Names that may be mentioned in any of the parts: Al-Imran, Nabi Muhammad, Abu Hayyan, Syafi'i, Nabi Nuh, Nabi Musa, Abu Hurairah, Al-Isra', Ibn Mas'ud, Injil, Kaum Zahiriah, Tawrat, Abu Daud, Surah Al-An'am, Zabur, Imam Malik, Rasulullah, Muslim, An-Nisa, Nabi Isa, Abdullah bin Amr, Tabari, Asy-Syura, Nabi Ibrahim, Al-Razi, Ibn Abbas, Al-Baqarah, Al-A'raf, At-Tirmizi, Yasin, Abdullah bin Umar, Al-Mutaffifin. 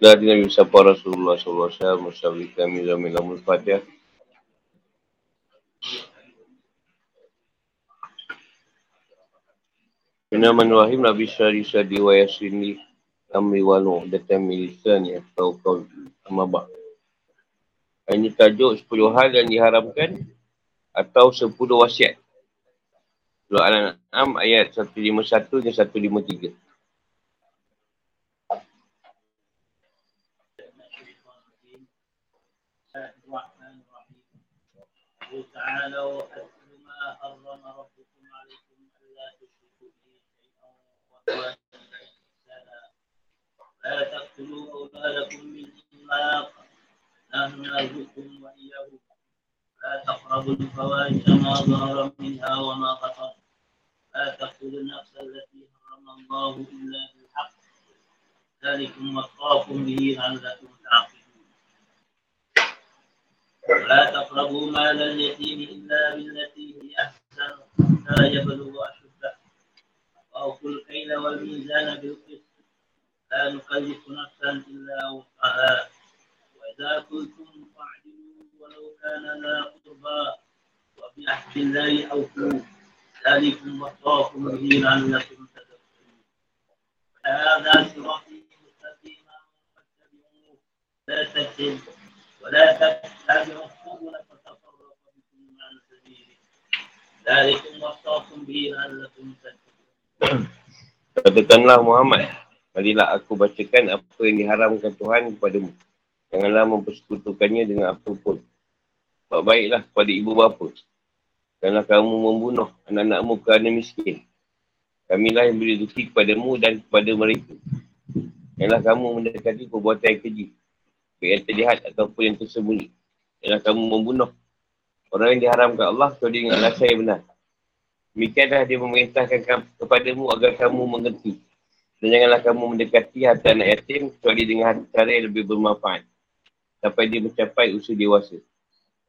Setelah di Nabi Musa Rasulullah sallallahu alaihi wasallam musyawir kami zaman Al Fatihah. Bismillahirrahmanirrahim. Nabi Syari Sadi wa Yasini Amri Walu Datam Milisani atau Qaul Amabak. Ini tajuk 10 hal yang diharamkan atau 10 wasiat. Surah Al-An'am ayat 151 dan 153. نحن نرزقكم وإياهم لا تقربوا الفواحش ما ظهر منها وما بطن لا تقتلوا النفس التي حرم الله إلا بالحق ذلكم وصاكم به لعلكم تعقلون ولا تقربوا مال اليتيم إلا بالتي هي أحسن حتى يبلغ أشده وأوفوا الكيل والميزان بالقسط لا نكلف نفسا إلا وسعها إذا كنتم فاعدلوا ولو كان لا قربى وبعهد الله أوفوا ذلكم وصاكم به لعلكم تتقون هذا صراطي مستقيما فاتبعوه لا تتبعوا ولا تتبعوا السبل فتفرق بكم عن سبيله ذلكم وصاكم به لعلكم تتقون. Katakanlah Muhammad, marilah aku bacakan apa yang diharamkan Tuhan kepadamu. Janganlah mempersekutukannya dengan apa pun. Buat baiklah kepada ibu bapa. Janganlah kamu membunuh anak-anakmu kerana miskin. Kamilah yang beri rezeki kepadamu dan kepada mereka. Janganlah kamu mendekati perbuatan yang keji, baik yang terlihat ataupun yang tersembunyi. Janganlah kamu membunuh orang yang diharamkan Allah kecuali dengan alasan yang benar. Demikianlah dia memerintahkan kepadamu agar kamu mengerti. Dan janganlah kamu mendekati harta anak yatim kecuali dengan cara yang lebih bermanfaat, sampai dia mencapai usia dewasa.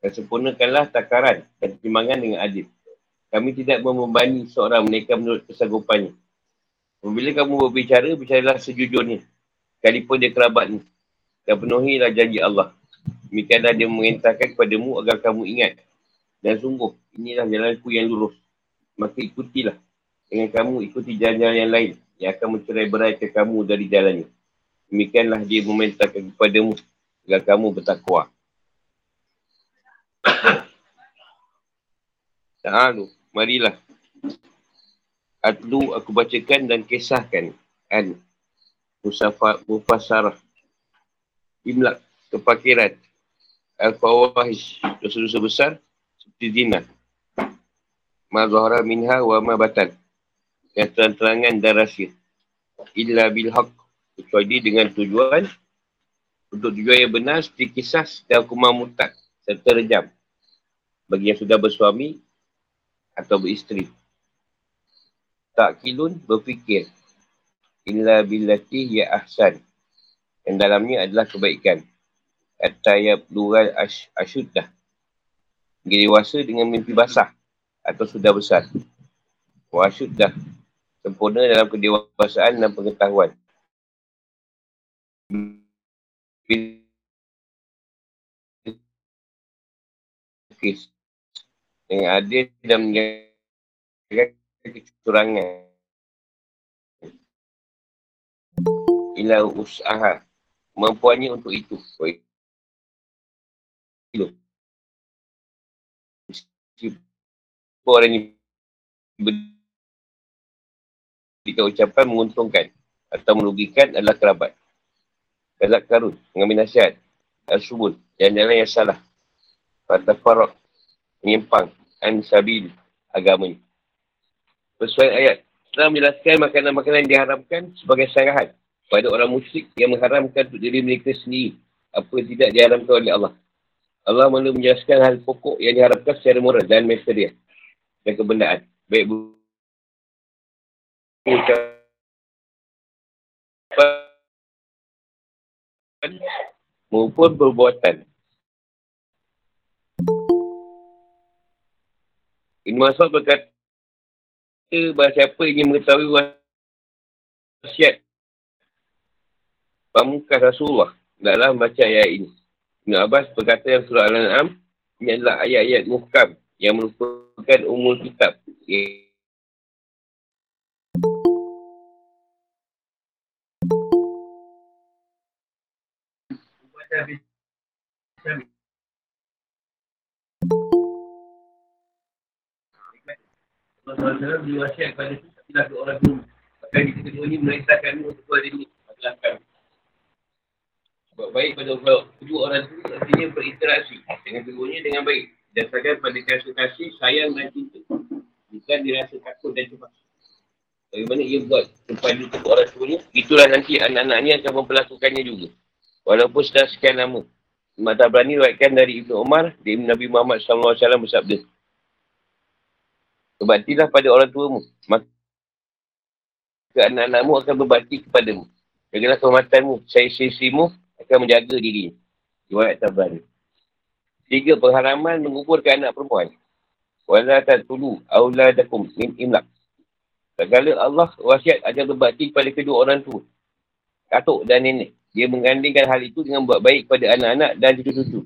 Dan sempurnakanlah takaran dan timbangan dengan adil. Kami tidak membebani seorang mereka menurut kesanggupannya. Bila kamu berbicara, bicaralah sejujurnya, sekalipun dia kerabatmu. Dan penuhilah janji Allah. Demikianlah dia memerintahkan kepadamu agar kamu ingat. Dan sungguh, inilah jalanku yang lurus. Maka ikutilah. Dengan kamu ikuti jalan-jalan yang lain yang akan mencerai-beraikan kamu dari jalannya. Demikianlah dia memerintahkan kepadamu agar kamu bertakwa. Ta'alu, marilah. Atlu, aku bacakan dan kisahkan. An, mufasarah. Imlak, kepakiran. Al-fawahish, dosa-dosa besar seperti zina. Ma zahara minha wa ma batan. Yang terang-terangan dan rahsia. Illa bilhaq, kecuali dengan tujuan, untuk tujuan yang benar seperti kisah dan hukuman mutlak serta rejam bagi yang sudah bersuami atau beristeri. Ta'qilun, berfikir. Illa billati ya ahsan, yang dalamnya adalah kebaikan. At-tayab lural asyuddah, dewasa dengan mimpi basah atau sudah besar. Wa asyuddah, sempurna dalam kedewasaan dan pengetahuan. Yang ada dan menjaga kecurangan. Ila usaha, mampuannya untuk itu. Meskipun orang yang berikan ucapan menguntungkan atau merugikan adalah kerabat. Galak karun, mengambil nasihat. Al-subul, jalan-jalan yang salah. Fatafarok, menyimpang. An-sabil, agamanya. Persoalan ayat. Setelah menjelaskan makanan-makanan diharamkan sebagai sanggahan pada orang musyrik yang mengharamkan untuk diri mereka sendiri apa yang tidak diharamkan oleh Allah. Allah mula menjelaskan hal pokok yang diharamkan secara moral dan material dan kebendaan. Baik ucapan maupun perbuatan. Ibn Mas'ud berkata, barang siapa ingin mengetahui wasiat pamungkas Rasulullah tidaklah membaca ayat ini. Ibn Abbas berkata yang surah Al-An'am ini adalah ayat-ayat muhkam yang merupakan umul kitab. Rasulullah diwasiat kepada kita tidak dua orang dulu. Maka kita keduanya menaikkan untuk dua diri berlaku. Sebab baik pada kedua orang dulu artinya berinteraksi dengan keduanya dengan baik. Dasarkan pada kasih sayang dan cinta. Bukan dirasa takut dan cepat. Bagaimana ia buat kepada kedua orang dulu, itulah nanti anak-anaknya akan memperlakukannya juga. Walaupun sudah sekian lama. Imam Tabari riwayatkan dari Ibnu Umar, dari Nabi Muhammad SAW bersabda. Berbaktilah pada orang tuamu, maka anak-anakmu akan berbakti kepadamu. Jagalah kehormatanmu, isteri-isterimu akan menjaga dirinya. Riwayat Tabari. 3. Pengharaman menguburkan anak perempuan. Wala tatulu auladakum min imlaq. Segala Allah wasiat agar berbakti kepada kedua orang tua, atuk dan nenek. Dia menggandingkan hal itu dengan buat baik kepada anak-anak dan cucu-cucu.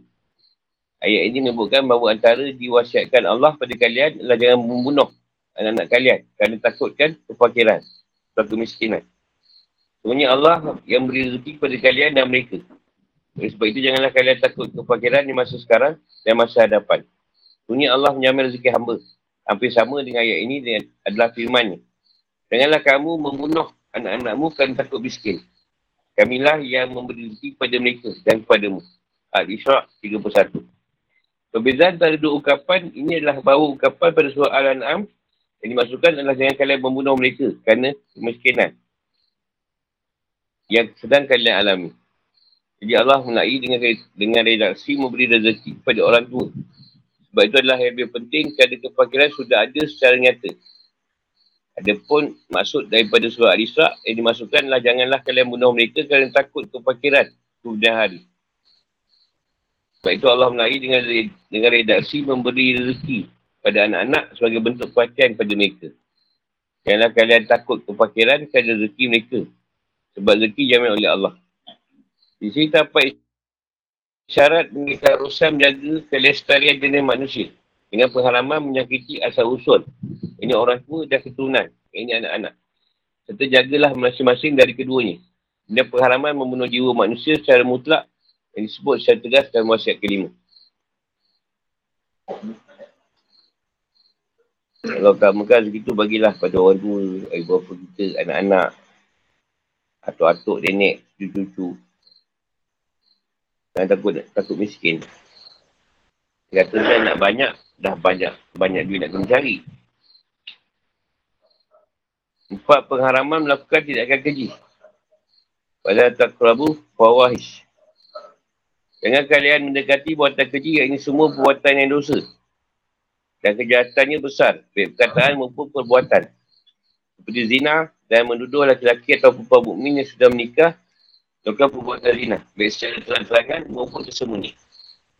Ayat ini menyebutkan bahawa antara diwasiatkan Allah pada kalian adalah jangan membunuh anak-anak kalian kerana takutkan kefakiran atau kemiskinan. Sebenarnya Allah yang beri rezeki kepada kalian dan mereka. Oleh sebab itu janganlah kalian takut kefakiran di masa sekarang dan masa hadapan. Sebenarnya Allah menjamin rezeki hamba. Hampir sama dengan ayat ini dengan adalah firman-Nya. Janganlah kamu membunuh anak-anakmu kerana takut miskin. Kamilah yang memberi rezeki kepada mereka dan kepadamu. Al-Isra' 31. Perbezaan antara dua ungkapan ini adalah bahawa ungkapan pada surah Al-An'am yang dimasukkan adalah jangan kalian membunuh mereka kerana kemiskinan yang sedang kalian alami. Jadi Allah menaiki dengan redaksi memberi rezeki kepada orang tua. Sebab itu adalah yang lebih penting kerana kefakiran sudah ada secara nyata. Adapun maksud daripada surah Al-Isra' yang dimasukkan adalah janganlah kalian membunuh mereka kerana takut kefakiran kemudian hari. Sebab itu Allah melalui dengan redaksi memberi rezeki pada anak-anak sebagai bentuk perhatian pada mereka. Janganlah kalian takut kefakiran kerana rezeki mereka. Sebab rezeki dijamin oleh Allah. Di sini tampak syarat mengikat rosam menjaga kelestarian jenis manusia. Dengan pengharaman menyakiti asal-usul. Ini orang tua dan keturunan. Ini anak-anak. Serta jagalah masing-masing dari keduanya. Dan pengharaman membunuh jiwa manusia secara mutlak yang disebut secara tegas dalam wasiat kelima. Kalau kamu kan segitu bagilah pada orang tua, ibu bapa kita, anak-anak, atuk-atuk, nenek, cucu-cucu. Jangan takut miskin. Dia kata saya nak banyak, dah banyak. Banyak duit nak kena cari. 4. Pengharaman melakukan tindakan keji. Wala taqrabu fawahish. Jangan kalian mendekati perbuatan keji, ini semua perbuatan yang dosa. Dan kejahatannya besar, baik perkataan maupun perbuatan. Seperti zina dan menduduh laki-laki atau perempuan mukmin yang sudah menikah, melakukan perbuatan zina, baik secara terang-terangan maupun tersembunyi.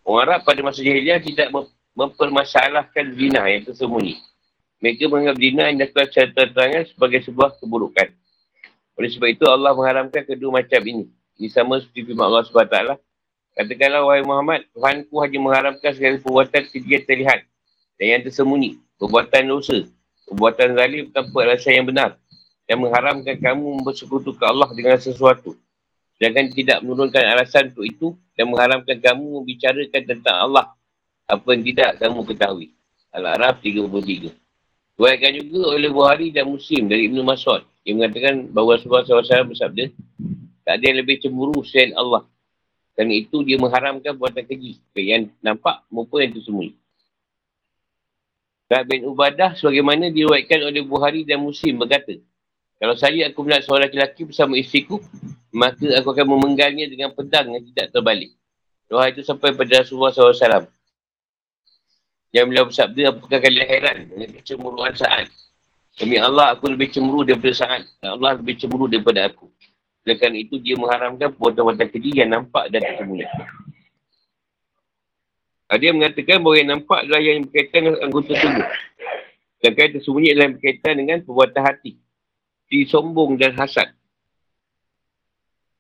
Orang Arab pada masa jahiliah tidak mempermasalahkan zina yang tersembunyi. Mereka menganggap zina yang dilakukan secara terang-terangan sebagai sebuah keburukan. Oleh sebab itu Allah mengharamkan kedua macam ini. Ini sama seperti firman Allah SWT. Katakanlah, wahai Muhammad, Tuhanku hanya mengharamkan segala perbuatan yang terlihat dan yang tersembunyi, perbuatan dosa, perbuatan zalim tanpa alasan yang benar, dan mengharamkan kamu bersekutu ke Allah dengan sesuatu. Sedangkan tidak menurunkan alasan untuk itu dan mengharamkan kamu membicarakan tentang Allah, apa yang tidak kamu ketahui. Al-A'raf 33. Diriwayatkan juga oleh Bukhari dan Muslim dari Ibn Mas'ud yang mengatakan bahawa Rasulullah SAW bersabda, tak ada yang lebih cemburu selain Allah. Kerana itu dia mengharamkan perbuatan keji, yang nampak maupun yang tersembunyi. Sa'ad bin Ubadah sebagaimana diriwayatkan oleh Bukhari dan Muslim berkata, kalau saya aku melihat seorang lelaki bersama isteriku, maka aku akan memenggalnya dengan pedang yang tidak terbalik. Doa itu sampai pada Rasulullah SAW. Yang beliau bersabda, apakah kalian heran dengan kecemburuan Sa'ad? Demi Allah, aku lebih cemburu daripada Sa'ad. Allah lebih cemburu daripada aku. Oleh kerana itu, dia mengharamkan perbuatan-perbuatan keji yang nampak dan tersembunyi. Dia mengatakan bahawa yang nampak adalah yang berkaitan dengan anggota tubuh. Sedangkan yang tersembunyi adalah yang berkaitan dengan perbuatan hati. Sombong dan hasad.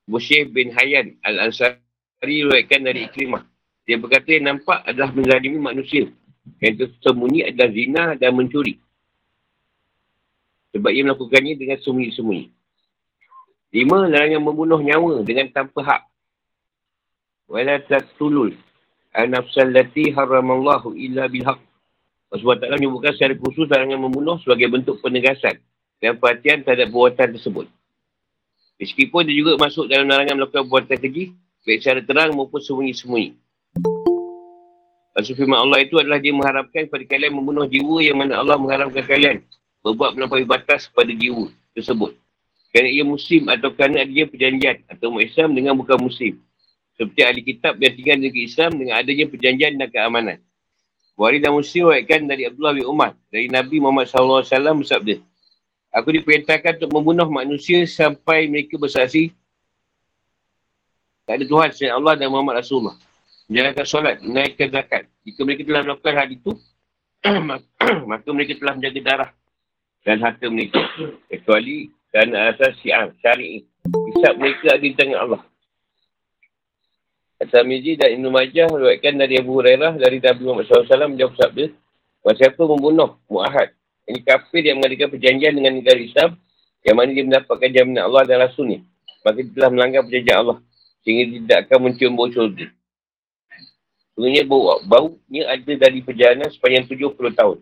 Musyih bin Hayyan Al-Ansari riwayatkan dari Ikrimah. Dia berkata yang nampak adalah menzalimi manusia. Yang tersembunyi adalah zina dan mencuri. Sebab ia melakukannya dengan sembunyi-sembunyi. 5. Larangan membunuh nyawa dengan tanpa hak. Wala taqtulul an-nafsal lati haramallahu illa bilhaq. Sebab taklah menyebutkan secara khusus larangan membunuh sebagai bentuk penegasan dan perhatian terhadap perbuatan tersebut. Meskipun dia juga masuk dalam larangan melakukan perbuatan keji, baik secara terang maupun sembunyi-sembunyi. Maksud firman Allah itu adalah dia mengharapkan kepada kalian membunuh jiwa yang mana Allah mengharamkan kalian berbuat melampaui batas kepada jiwa tersebut. Kerana ia muslim atau kerana adanya perjanjian atau umat Islam dengan bukan muslim. Seperti ahli kitab yang tinggal negeri Islam dengan adanya perjanjian dan keamanan. Bukhari dan Muslim riwayatkan dari Abdullah bin Umar dari Nabi Muhammad SAW bersabda, aku diperintahkan untuk membunuh manusia sampai mereka bersaksi tak ada Tuhan selain Allah dan Muhammad Rasulullah. Menjalankan solat, menaikkan zakat. Jika mereka telah melakukan hal itu, maka mereka telah menjaga darah dan harta mereka. Kecuali dan asas syari'i. Hisab mereka ada di tangan Allah. At-Tirmizi dan Ibn Majah riwayatkan dari Abu Hurairah dari Nabi Muhammad SAW menjawab sabda, siapa membunuh mu'ahad. Ini kafir yang mengadakan perjanjian dengan negara Islam yang mana dia mendapatkan jaminan Allah dan Rasulnya. Maka dia telah melanggar perjanjian Allah sehingga tidak akan mencium bau syurga. Sebenarnya baunya ada dari perjalanan sepanjang 70 tahun.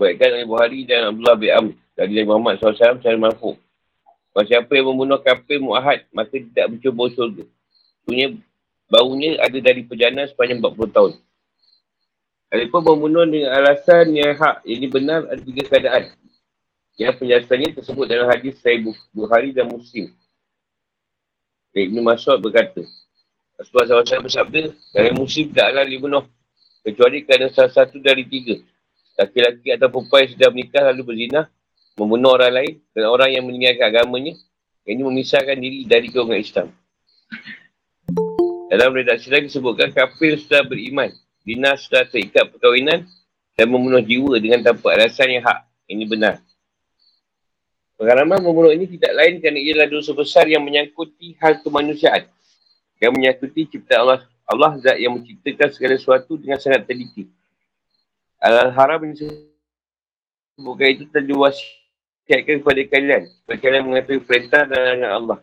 Buatkan Al-Bukhari dan Abdullah bin Amr dari Nabi Muhammad SAW secara marfu. Siapa yang membunuh kafir mu'ahad maka tidak mencium bau syurga. Sebenarnya baunya ada dari perjalanan sepanjang 40 tahun. Adapun membunuh dengan alasan yang hak, ini benar ada 3 keadaan. Yang penjelasannya tersebut dalam hadis Sahih Bukhari dan Muslim. Ibn Mas'ud berkata, Rasulullah SAW bersabda, dari Muslim taklah dibunuh, kecuali kerana salah satu dari 3. Laki-laki atau perempuan yang sudah menikah lalu berzina, membunuh orang lain dan orang yang meninggalkan agamanya, ini memisahkan diri dari golongan Islam. Dalam redaksi lain disebutkan, kafir sudah beriman. Zina sudah terikat perkahwinan dan membunuh jiwa dengan tanpa alasan yang hak. Ini benar. Pengharaman membunuh ini tidak lain kerana ia adalah dosa besar yang menyangkuti hal kemanusiaan. Yang menyangkuti ciptaan Allah. Allah zat yang menciptakan segala sesuatu dengan sangat teliti. Al-Haram ini bukan itu terwasiatkan kepada kalian. Kepada kalian mengetahui perintah dan larangan Allah.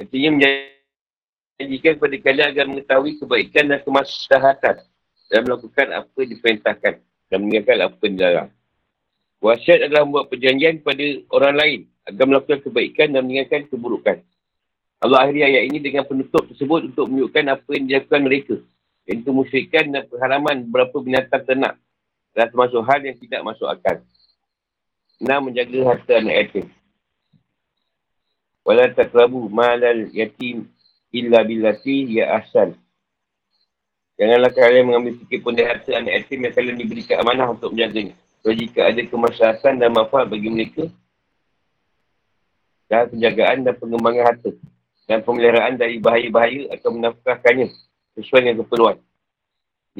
Artinya menjanjikan kepada kalian agar mengetahui kebaikan dan kemaslahatan dan melakukan apa diperintahkan dan meninggalkan apa dilarang. Wasiat adalah membuat perjanjian kepada orang lain agar melakukan kebaikan dan meninggalkan keburukan. Allah akhiri ayat ini dengan penutup tersebut untuk menunjukkan apa yang dilakukan mereka, iaitu kemusyrikan dan pengharaman beberapa binatang ternak dan termasuk hal yang tidak masuk akal. 6. Menjaga harta anak yatim. Wala taqrabu malal yatim illa billati ya ahsan. Janganlah kalian mengambil sikit pun dari harta anak yatim yang kalian diberikan amanah untuk menjaganya. So, jika ada kemaslahatan dan manfaat bagi mereka, dan penjagaan dan pengembangan harta, dan pemeliharaan dari bahaya-bahaya atau menafkahkannya sesuai dengan keperluan.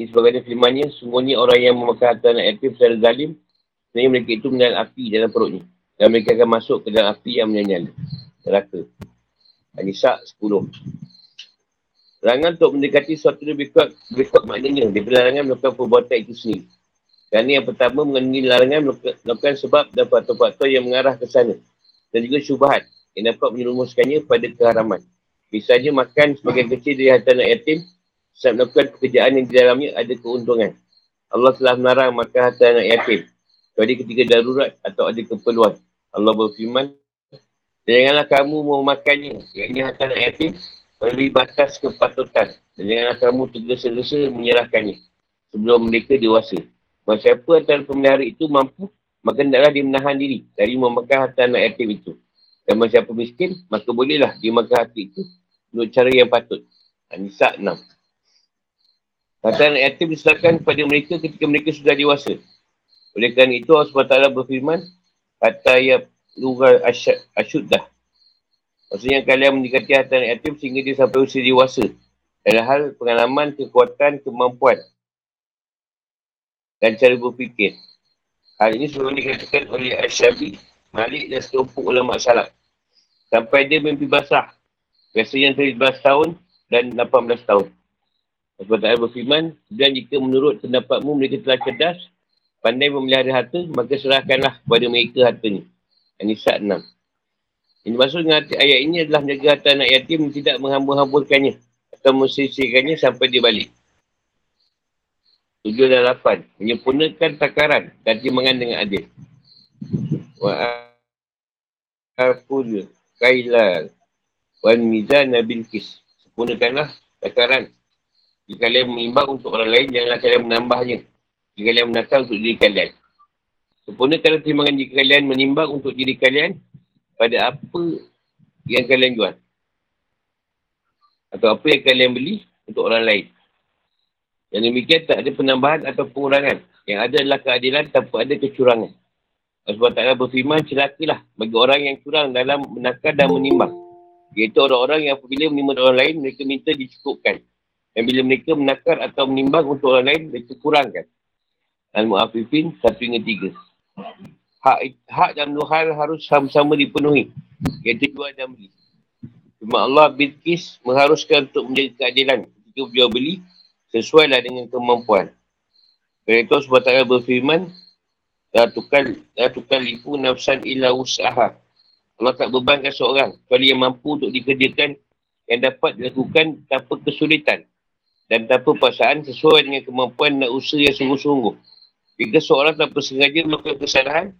Ini sebagainya firmannya, sungguhnya orang yang memakan harta anak yatim secara zalim, sebenarnya mereka itu menyala api dalam perutnya. Dan mereka akan masuk ke dalam api yang menyala neraka. An-Nisa 10. Larangan untuk mendekati sesuatu lebih kuat maknanya daripada larangan melakukan perbuatan itu sendiri. Kerana yang pertama mengenai larangan melakukan sebab dan faktor-faktor yang mengarah ke sana. Dan juga syubhat yang dapat menyerumuskannya pada keharaman. Misalnya makan sebagian kecil dari harta anak yatim sebab melakukan pekerjaan yang di dalamnya ada keuntungan. Allah telah melarang makan harta anak yatim kecuali ketika darurat atau ada keperluan. Allah berfirman, janganlah kamu memakannya, iaitu harta anak yatim, melalui batas kepatutan dan janganlah kamu tergesa-gesa menyerahkannya sebelum mereka dewasa. Bahawa siapa antara pemelihara itu mampu, maka hendaklah dia menahan diri dari memakan harta anak yatim itu. Dan bahawa siapa miskin, maka bolehlah dia makan harta itu menurut cara yang patut. An-Nisa 6. Harta anak yatim diserahkan kepada mereka ketika mereka sudah dewasa. Oleh kerana itu Allah SWT berfirman, hatta yablugha asyuddah. Maksudnya kalian mendekati harta anak yatim sehingga dia sampai usia dewasa. Dalam hal pengalaman, kekuatan, kemampuan dan cara berfikir. Hal ini selalu dikatakan oleh Al-Syafi'i, Malik dan sekelompok ulama' salaf. Sampai dia mimpi basah Biasanya antara 12 tahun dan 18 tahun. Sebab Allah berfirman, dan jika menurut pendapatmu mereka telah cerdas, pandai memelihara harta, maka serahkanlah kepada mereka hartanya. An-Nisa 6. Ini maksud dengan ayat ini adalah menjaga harta anak yatim, tidak menghambur-hamburkannya atau mensisihkannya sampai dia balik. 7 dan 8. Menyempurnakan takaran dan timbangan dengan adil. Wa'aful kailal wan mizan nabil kis. Sempurnakanlah takaran. Jika kalian menimbang untuk orang lain, janganlah kalian menambahnya. Jika kalian menatang untuk diri kalian. Sempurnakanlah timbangan jika kalian menimbang untuk diri kalian pada apa yang kalian jual. Atau apa yang kalian beli untuk orang lain. Yang demikian tak ada penambahan atau pengurangan. Yang ada adalah keadilan tanpa ada kecurangan. Sebab taklah berfirman, celakalah bagi orang yang curang dalam menakar dan menimbang. Iaitu orang-orang yang apabila menimbang orang lain, mereka minta dicukupkan. Dan bila mereka menakar atau menimbang untuk orang lain, mereka kurangkan. Al-Mutaffifin 1-3. Hak dan nuhal harus sama-sama dipenuhi. Iaitu jual dan beli. Cuma Allah bin Kis mengharuskan untuk menjaga keadilan ketika beliau beli. Sesuailah dengan kemampuan. Kerana itu sebab taklah berfirman, La tukal lipu nafsan illa usaha. Allah tak bebankan seorang, kecuali yang mampu untuk dikerjakan, yang dapat dilakukan tanpa kesulitan dan tanpa paksaan sesuai dengan kemampuan dan usaha yang sungguh-sungguh. Jika seorang tanpa sengaja melakukan kesalahan,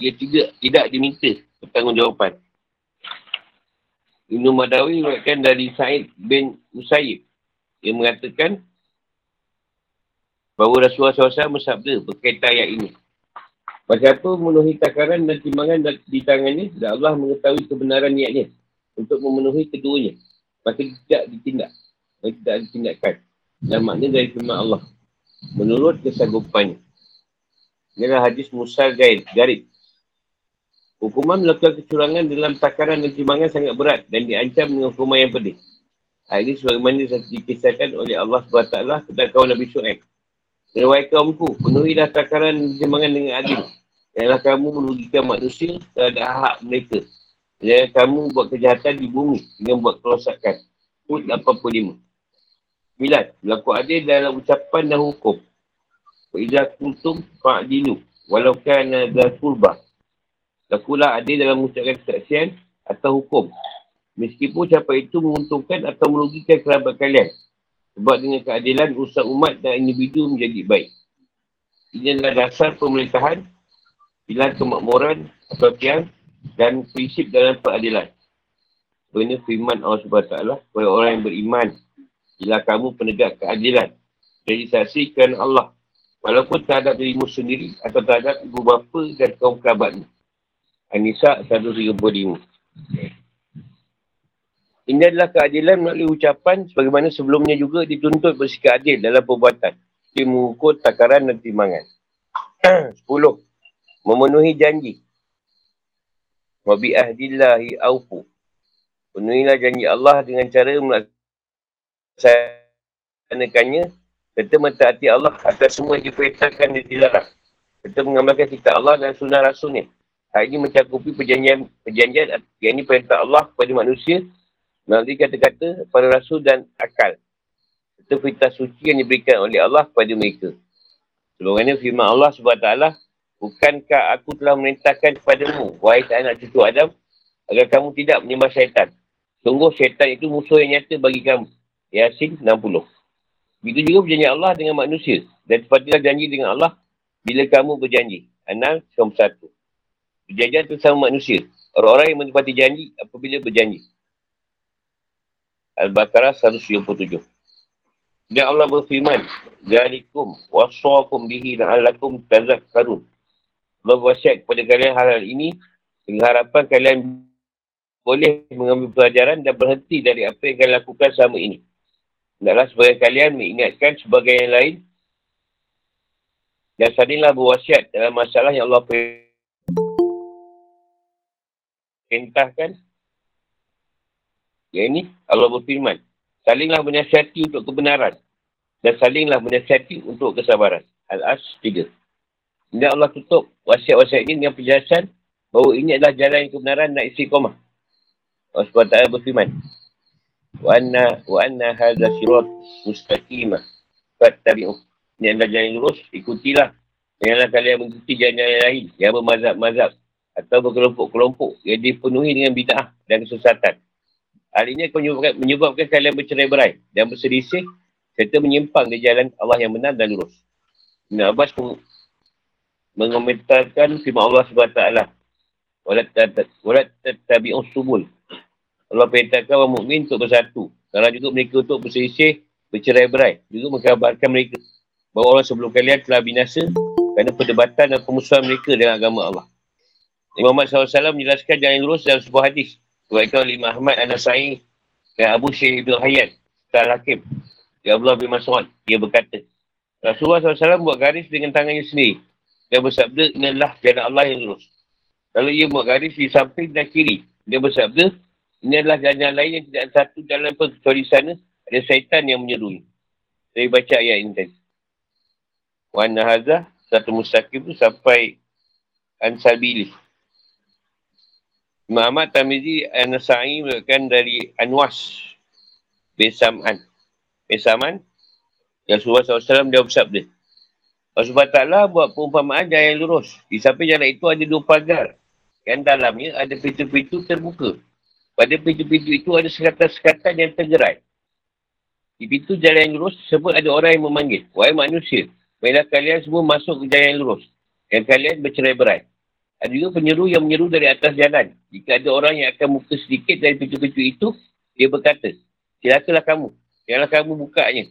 ia tidak diminta pertanggungjawaban. Ibn Madawi meriwayatkan dari Sa'id bin Musayyib. Ia mengatakan bahawa Rasulullah SAW bersabda berkaitan ayat ini. Masa itu memenuhi takaran dan timbangan di tangannya, dan Allah mengetahui kebenaran niatnya untuk memenuhi keduanya. Maka tidak ditindak. Maka tidak ditindakkan. Dan maknanya dari firman Allah. Menurut kesanggupannya. Ialah hadis Musa Garib. Hukuman melakukan kecurangan dalam takaran dan timbangan sangat berat dan diancam dengan hukuman yang pedih. Hal ini sebagaimana dikisahkan oleh Allah SWT kepada kaum Nabi Syuaib. Wahai kaumku, penuhilah takaran dan timbangan dengan adil. Janganlah kamu merugikan manusia terhadap hak mereka. Janganlah kamu buat kejahatan di bumi dengan buat kerosakan. Hud 85. 9. Berlaku adil dalam ucapan dan hukum. Wa'idha kultum fa'adilu walaukan zakurba. Lakulah adil dalam ucapan kesaksian atau hukum. Meskipun ucapan itu menguntungkan atau merugikan kerabat kalian. Sebab dengan keadilan, usaha umat dan individu menjadi baik. Ini adalah dasar pemerintahan, pilihan kemakmuran, perhatian dan prinsip dalam keadilan. Sebenarnya firman Allah SWT, kepada orang yang beriman, bila kamu penegak keadilan, jadi saksikan Allah, walaupun terhadap dirimu sendiri atau terhadap ibu bapa dan kaum kerabatmu. An-Nisa 135. Ini adalah keadilan melalui ucapan sebagaimana sebelumnya juga dituntut bersikap adil dalam perbuatan. Dia mengukur takaran dan timbangan. 10. Memenuhi janji. Wa bi ahdillahi aufu. Penuhilah janji Allah dengan cara melaksanakannya serta mentaati Allah atas semua yang diperintahkan dan dilarang. Serta mengamalkan kitab Allah dan sunnah Rasulnya. Hal ini mencakupi perjanjian yakni perintah Allah kepada manusia melalui kata-kata para rasul dan akal. Itu perintah suci yang diberikan oleh Allah kepada mereka. Sebelumnya firman Allah SWT, bukankah aku telah merintahkan kepadamu, wahai anak cucu Adam, agar kamu tidak menyembah syaitan. Sungguh syaitan itu musuh yang nyata bagi kamu. Yasin 60. Begitu juga perjanjian Allah dengan manusia. Dan tepatilah janji dengan Allah bila kamu berjanji. An-Nal 91. Perjanjian bersama manusia. Orang-orang yang menepati janji apabila berjanji. Al-Baqarah 177. Dan Allah berfirman, Zalikum waswakum bihi la'alakum tazakkarun. Allah wasiat kepada kalian hal-hal ini dengan harapan kalian boleh mengambil pelajaran dan berhenti dari apa yang kalian lakukan selama ini. Hendaklah sebagai kalian mengingatkan sebagai yang lain dan salinglah berwasiat dalam masalah yang Allah perintahkan. Yang ini Allah berfirman, salinglah menasihati untuk kebenaran dan salinglah menasihati untuk kesabaran. Al-As 3. Dan Allah tutup wasiat-wasiat ini dengan penjelasan bahawa ini adalah jalan kebenaran dan istiqamah. Allah SWT berfirman, Wa anna hadza sirat mustaqimah fattabi'u. Ini adalah jalan yang lurus, ikutilah. Janganlah kalian mengikuti jalan yang lain yang bermazhab-mazhab atau berkelompok-kelompok yang dipenuhi dengan bid'ah dan kesesatan. Hal ini akan menyebabkan kalian bercerai-berai dan berselisih serta menyimpang dari jalan Allah yang benar dan lurus. Ibn Abbas mengomentarkan firman Allah SWT, wala tattabi'us subul. Allah perintahkan orang mukmin untuk bersatu, karena juga mereka untuk berselisih, bercerai-berai. Juga mengkhabarkan mereka bahawa orang sebelum kalian telah binasa kerana perdebatan dan permusuhan mereka dengan agama Allah. Imam Malik SAW menjelaskan jalan lurus dalam sebuah hadis. Kebaikan oleh Imam Ahmad An-Nasai dan Abu Syekh Ibn Hayyan, Ustaz Hakim, dan Abdullah bin Mas'ud. Dia berkata, Rasulullah SAW buat garis dengan tangannya sendiri. Dia bersabda, inilah jalan Allah yang lurus. Lalu ia buat garis di samping dan kiri. Dia bersabda, inilah jalan lain yang tidak satu jalan pun kecuali sana ada syaitan yang menyerunya. Saya baca ayat ini tadi. Wa anna hadza satu mustaqim tu sampai Ansabili. Muhammad Tirmizi An-Nasa'i melakukan dari Anwas bin Sam'an. Rasulullah SAW dia bersabda, Rasulullah Ta'ala buat perumpamaan jalan yang lurus. Di samping jalan itu ada dua pagar. Yang dalamnya ada pintu-pintu terbuka. Pada pintu-pintu itu ada sekatan-sekatan yang tergerai. Di pintu jalan yang lurus tersebut ada orang yang memanggil, wahai manusia, marilah kalian semua masuk ke jalan yang lurus yang kalian bercerai-berai. Ada juga penyeru yang menyeru dari atas jalan. Jika ada orang yang akan buka sedikit dari pintu-pintu itu, dia berkata, silakalah kamu. Janganlah kamu bukanya.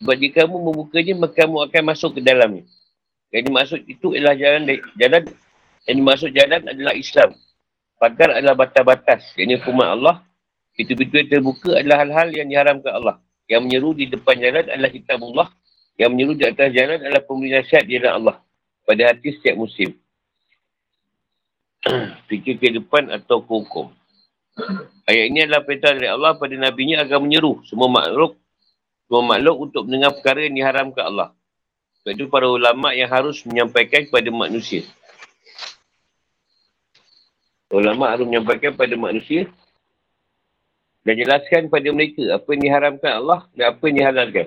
Sebab jika kamu membukanya, maka kamu akan masuk ke dalamnya. Yang dimaksud itu ialah jalan adalah Islam. Pagar adalah batas-batas. Yang hukuman Allah. Pintu-pintu yang terbuka adalah hal-hal yang diharamkan Allah. Yang menyeru di depan jalan adalah kitabullah. Yang menyeru di atas jalan adalah pemberi nasihat di jalan Allah. Pada hati setiap musim. Fikir kehidupan atau hukum. Ayat ini adalah perintah dari Allah pada Nabi-Nya agar menyeru semua makhluk untuk mendengar perkara yang diharamkan Allah. Sebab itu para ulama yang harus menyampaikan kepada manusia. Ulama harus menyampaikan kepada manusia dan jelaskan kepada mereka apa yang diharamkan Allah dan apa yang dihalalkan.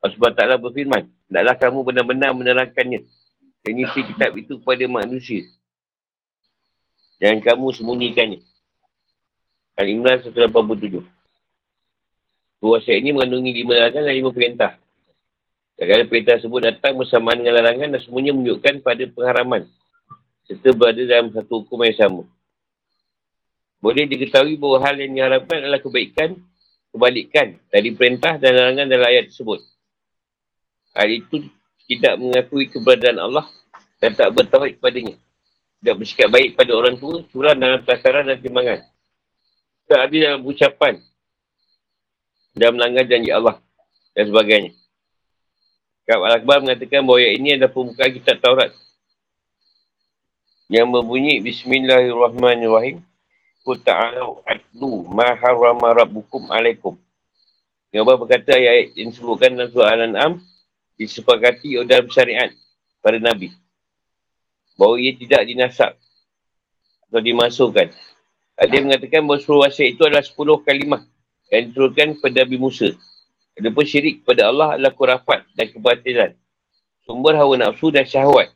Sebab Allah SWT berfirman, hendaklah kamu benar-benar menerangkannya dan isi kitab itu kepada manusia. Jangan kamu sembunyikannya. Al-Imran 187. Dua ayat ini mengandungi 5 larangan dan 5 perintah. Kadang-kadang perintah tersebut datang bersamaan dengan larangan dan semuanya menunjukkan pada pengharaman. Serta berada dalam satu hukum yang sama. Boleh diketahui bahawa hal yang diharapkan adalah kebalikan dari perintah dan larangan dalam ayat tersebut. Hal itu tidak mengakui keberadaan Allah dan tak bertauhid kepadanya. Tidak bersikap baik pada orang tua, curang dalam tasaran dan timbangan. Tak adil dalam ucapan. Dan melanggar janji Allah dan sebagainya. Kaab Al-Akbar mengatakan bahawa ini adalah pembukaan kitab Tawrat. Yang berbunyi, Bismillahirrahmanirrahim. Qul ta'alau atlu ma harrama rabbukum alaikum. Yang Allah berkata ayat yang disebutkan dalam Surah Al-An'am disepakati dalam syariat para Nabi. Bahawa ia tidak dinasab atau dimasukkan. Ada yang mengatakan bahawa surah wasiat itu adalah 10 kalimah yang diturunkan kepada Nabi Musa. Adapun syirik kepada Allah adalah kurafat dan kebatilan. Sumber hawa nafsu dan syahwat.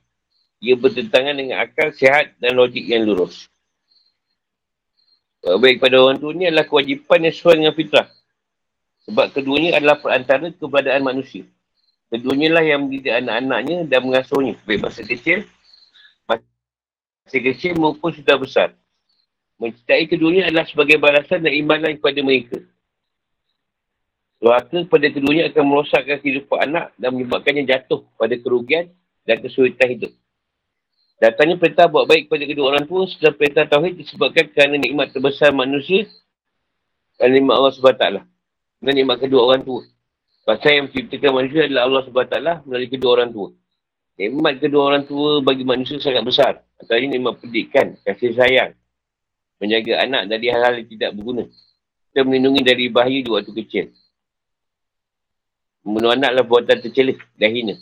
Ia bertentangan dengan akal sihat dan logik yang lurus. Baik pada orang tu ni adalah kewajipan yang sesuai dengan fitrah. Sebab keduanya adalah perantara keberadaan manusia. Keduanya lah yang mendidik anak-anaknya dan mengasuhnya. Baik masa kecil maupun sudah besar. Mencintai keduanya adalah sebagai balasan dan imbalan kepada mereka. Durhaka kepada keduanya akan merosakkan kehidupan anak dan menyebabkannya jatuh pada kerugian dan kesulitan hidup. Datangnya perintah buat baik kepada kedua orang tua setelah perintah tauhid disebabkan kerana nikmat terbesar manusia dan nikmat Allah SWT. Dan nikmat kedua orang tua. Pasal yang menciptakan manusia adalah Allah SWT melalui kedua orang tua. Nikmat kedua orang tua bagi manusia sangat besar. Antaranya nikmat pendidikan, kasih sayang, menjaga anak dari hal-hal yang tidak berguna. Kita melindungi dari bahaya di waktu kecil. Membunuh anaklah perbuatan tercela dan hina.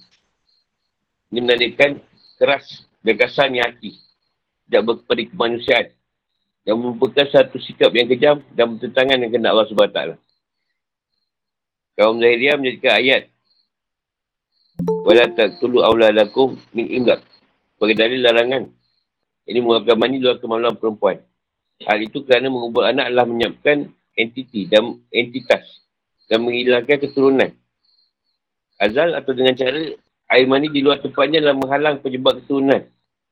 Ini menandakan keras dan kasarnya hati. Tidak berkepada kemanusiaan. Yang merupakan satu sikap yang kejam dan bertentangan dengan kehendak Allah SWT. Kaum Zahiriah menjadikan ayat wala taqtulu auladakum min imlaq sebagai dalil larangan. Ini mengabaikan mani luar kemaluan perempuan. Hal itu kerana mengubur anak adalah menyiapkan entiti dan entitas dan menghilangkan keturunan. Azal atau dengan cara air mani di luar tempatnya adalah menghalang penyebab keturunan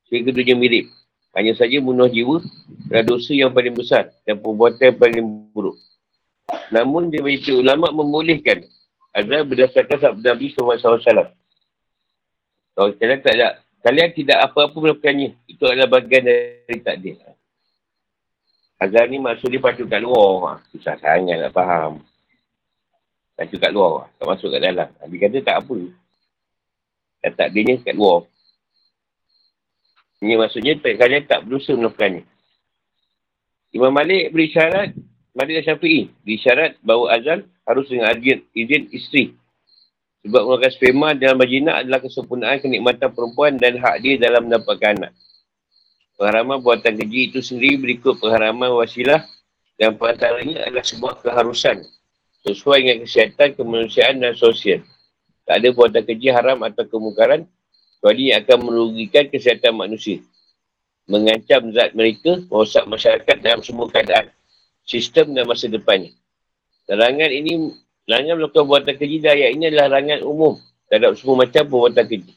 sehingga keduanya mirip. Hanya saja bunuh jiwa adalah dosa yang paling besar dan perbuatan paling buruk. Namun, majlis ulama' membolehkan azal berdasarkan sabda Nabi SAW. Kalian tidak apa-apa melakukannya. Itu adalah bagian dari takdir. Azal ni maksudnya pacu kat luar. Susah sangat nak faham. Pacu kat luar. Tak masuk kat dalam. Nabi kata tak apa. Dan takdirnya kat luar. Ini maksudnya kalian tak berusaha melakukannya. Imam Malik beri syarat, Malik dan Syafi'i, beri syarat bahawa azal harus dengan izin isteri. Sebab menggunakan sperma dalam bajinak adalah kesempurnaan kenikmatan perempuan dan hak dia dalam mendapatkan anak. Pengharaman buatan keji itu sendiri berikut pengharaman wasilah dan perantaranya adalah sebuah keharusan sesuai dengan kesihatan, kemanusiaan dan sosial. Tak ada buatan keji haram atau kemungkaran kecuali yang akan merugikan kesihatan manusia, mengancam zat mereka, merosak masyarakat dalam semua keadaan, sistem dan masa depannya. Larangan melakukan perbuatan keji dan ayat ini adalah larangan umum terhadap semua macam perbuatan keji.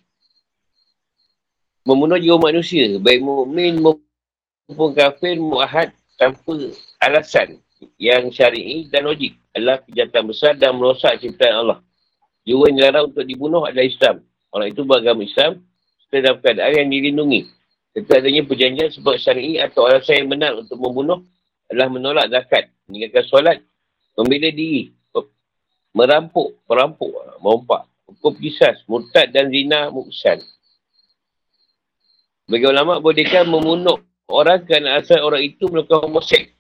Membunuh jiwa manusia, baik mukmin maupun kafir mu'ahad tanpa alasan yang syar'i dan logik adalah kejahatan besar dan merosak ciptaan Allah. Jiwa yang dilarang untuk dibunuh adalah Islam. Orang itu beragama Islam, serta dalam keadaan yang dilindungi. Serta adanya perjanjian sebab syar'i atau alasan yang benar untuk membunuh adalah menolak zakat, meninggalkan solat, membela diri, merompak, hukum kisas, murtad dan zina, muksan. Bagi ulama' bolehkan membunuh orang kerana asal orang itu melakukan homoseks.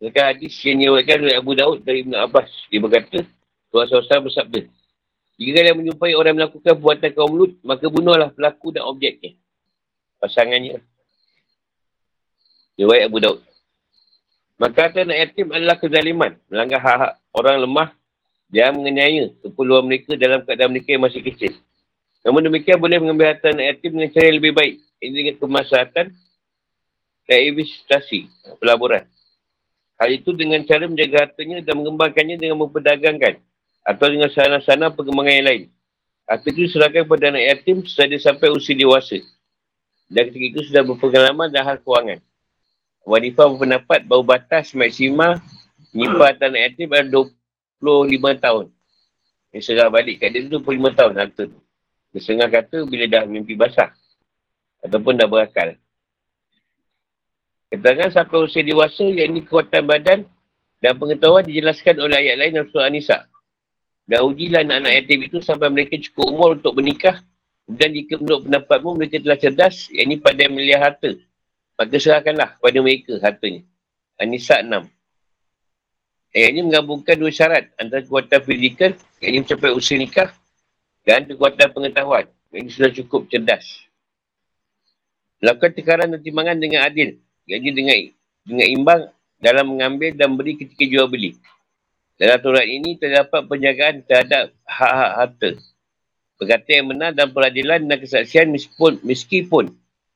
Dengan hadis yang diriwayatkan oleh Abu Daud dari Ibn Abbas, dia berkata, Rasulullah bersabda, jika dia menjumpai orang melakukan perbuatan kaum Lut, maka bunuhlah pelaku dan objeknya. Pasangannya. Riwayat Abu Daud. Maka harta anak yatim adalah kezaliman. Melanggar hak-hak orang lemah dan menganiaya keperluan mereka dalam keadaan mereka yang masih kecil. Namun demikian boleh mengambil harta anak yatim dengan cara yang lebih baik. Ini dengan kemaslahatan dan investasi pelaburan. Hal itu dengan cara menjaga hartanya dan mengembangkannya dengan memperdagangkan. Atau dengan sarana-sarana perkembangan yang lain. Harta itu diserahkan kepada anak yatim setelah dia sampai usia dewasa. Dan ketika itu sudah berpengalaman dalam hal kewangan. Wanifah berpendapat bahawa batas maksima menyimpan harta anak yatim adalah 25 tahun. Dia serah balik kat dia tu 25 tahun harta tu. Dia setengah kata bila dah mimpi basah. Ataupun dah berakal. Ketangan sampai usia dewasa iaitu kekuatan badan dan pengetahuan dijelaskan oleh ayat lain dalam Surah An-Nisa. Dan ujilah anak-anak yatim itu sampai mereka cukup umur untuk bernikah. Kemudian jika menurut pendapatmu mereka telah cerdas, iaitu pandai melihara harta. Maka serahkanlah kepada mereka hartanya. An-Nisa 6. Ayat ini menggabungkan dua syarat. Antara kekuatan fizikal, iaitu mencapai usia nikah. Dan kekuatan pengetahuan, iaitu sudah cukup cerdas. Lakukan tekaran dan timbangan dengan adil. Iaitu dengan imbang dalam mengambil dan beri ketika jual beli. Dalam Tawrat ini terdapat penjagaan terhadap hak-hak harta. Perkataan yang benar dan peradilan dan kesaksian meskipun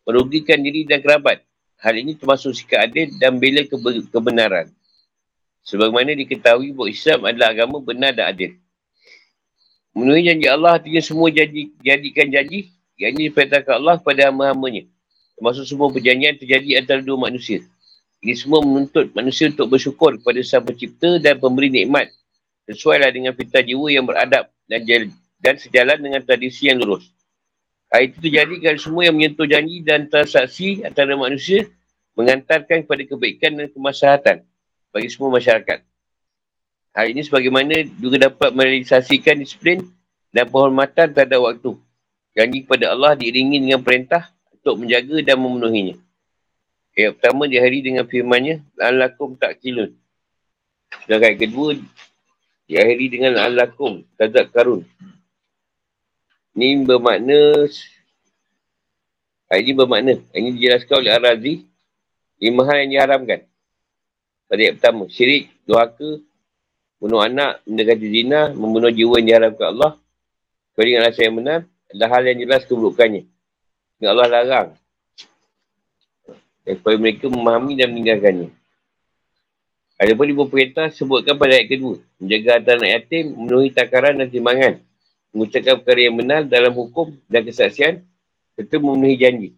merugikan diri dan kerabat. Hal ini termasuk sikap adil dan bela kebenaran. Sebagaimana diketahui bahawa Islam adalah agama benar dan adil. Memenuhi janji Allah artinya semua jadikan janji yang diperintahkan Allah kepada hamba-hambanya. Termasuk semua perjanjian terjadi antara dua manusia. Ini semua menuntut manusia untuk bersyukur kepada Sang Pencipta dan pemberi nikmat. Sesuailah dengan fitrah jiwa yang beradab dan sejalan dengan tradisi yang lurus. Hal itu terjadi kerana semua yang menyentuh janji dan transaksi antara manusia mengantarkan kepada kebaikan dan kemaslahatan bagi semua masyarakat. Hal ini sebagaimana juga dapat merealisasikan disiplin dan penghormatan terhadap waktu. Janji kepada Allah diiringi dengan perintah untuk menjaga dan memenuhinya. Ayat pertama dihari dengan firmannya Al-Lakum Ta'qilun. Dan ayat kedua dihari dengan Al-Lakum Tazakkarun. Ini bermakna. Ini dijelaskan oleh Al-Razi. Lima hal yang diharamkan. Pada ayat pertama. Syirik, durhaka, bunuh anak, mendekati zina, membunuh jiwa yang diharamkan Allah, kecuali dengan alasan yang benar, adalah hal yang jelas keburukannya. Dan Allah larang daripada mereka memahami dan meninggalkannya. Adapun ibu perintah sebutkan pada ayat kedua, menjaga harta anak yatim, memenuhi takaran dan timbangan, mengucapkan perkara yang benar dalam hukum dan kesaksian, serta memenuhi janji.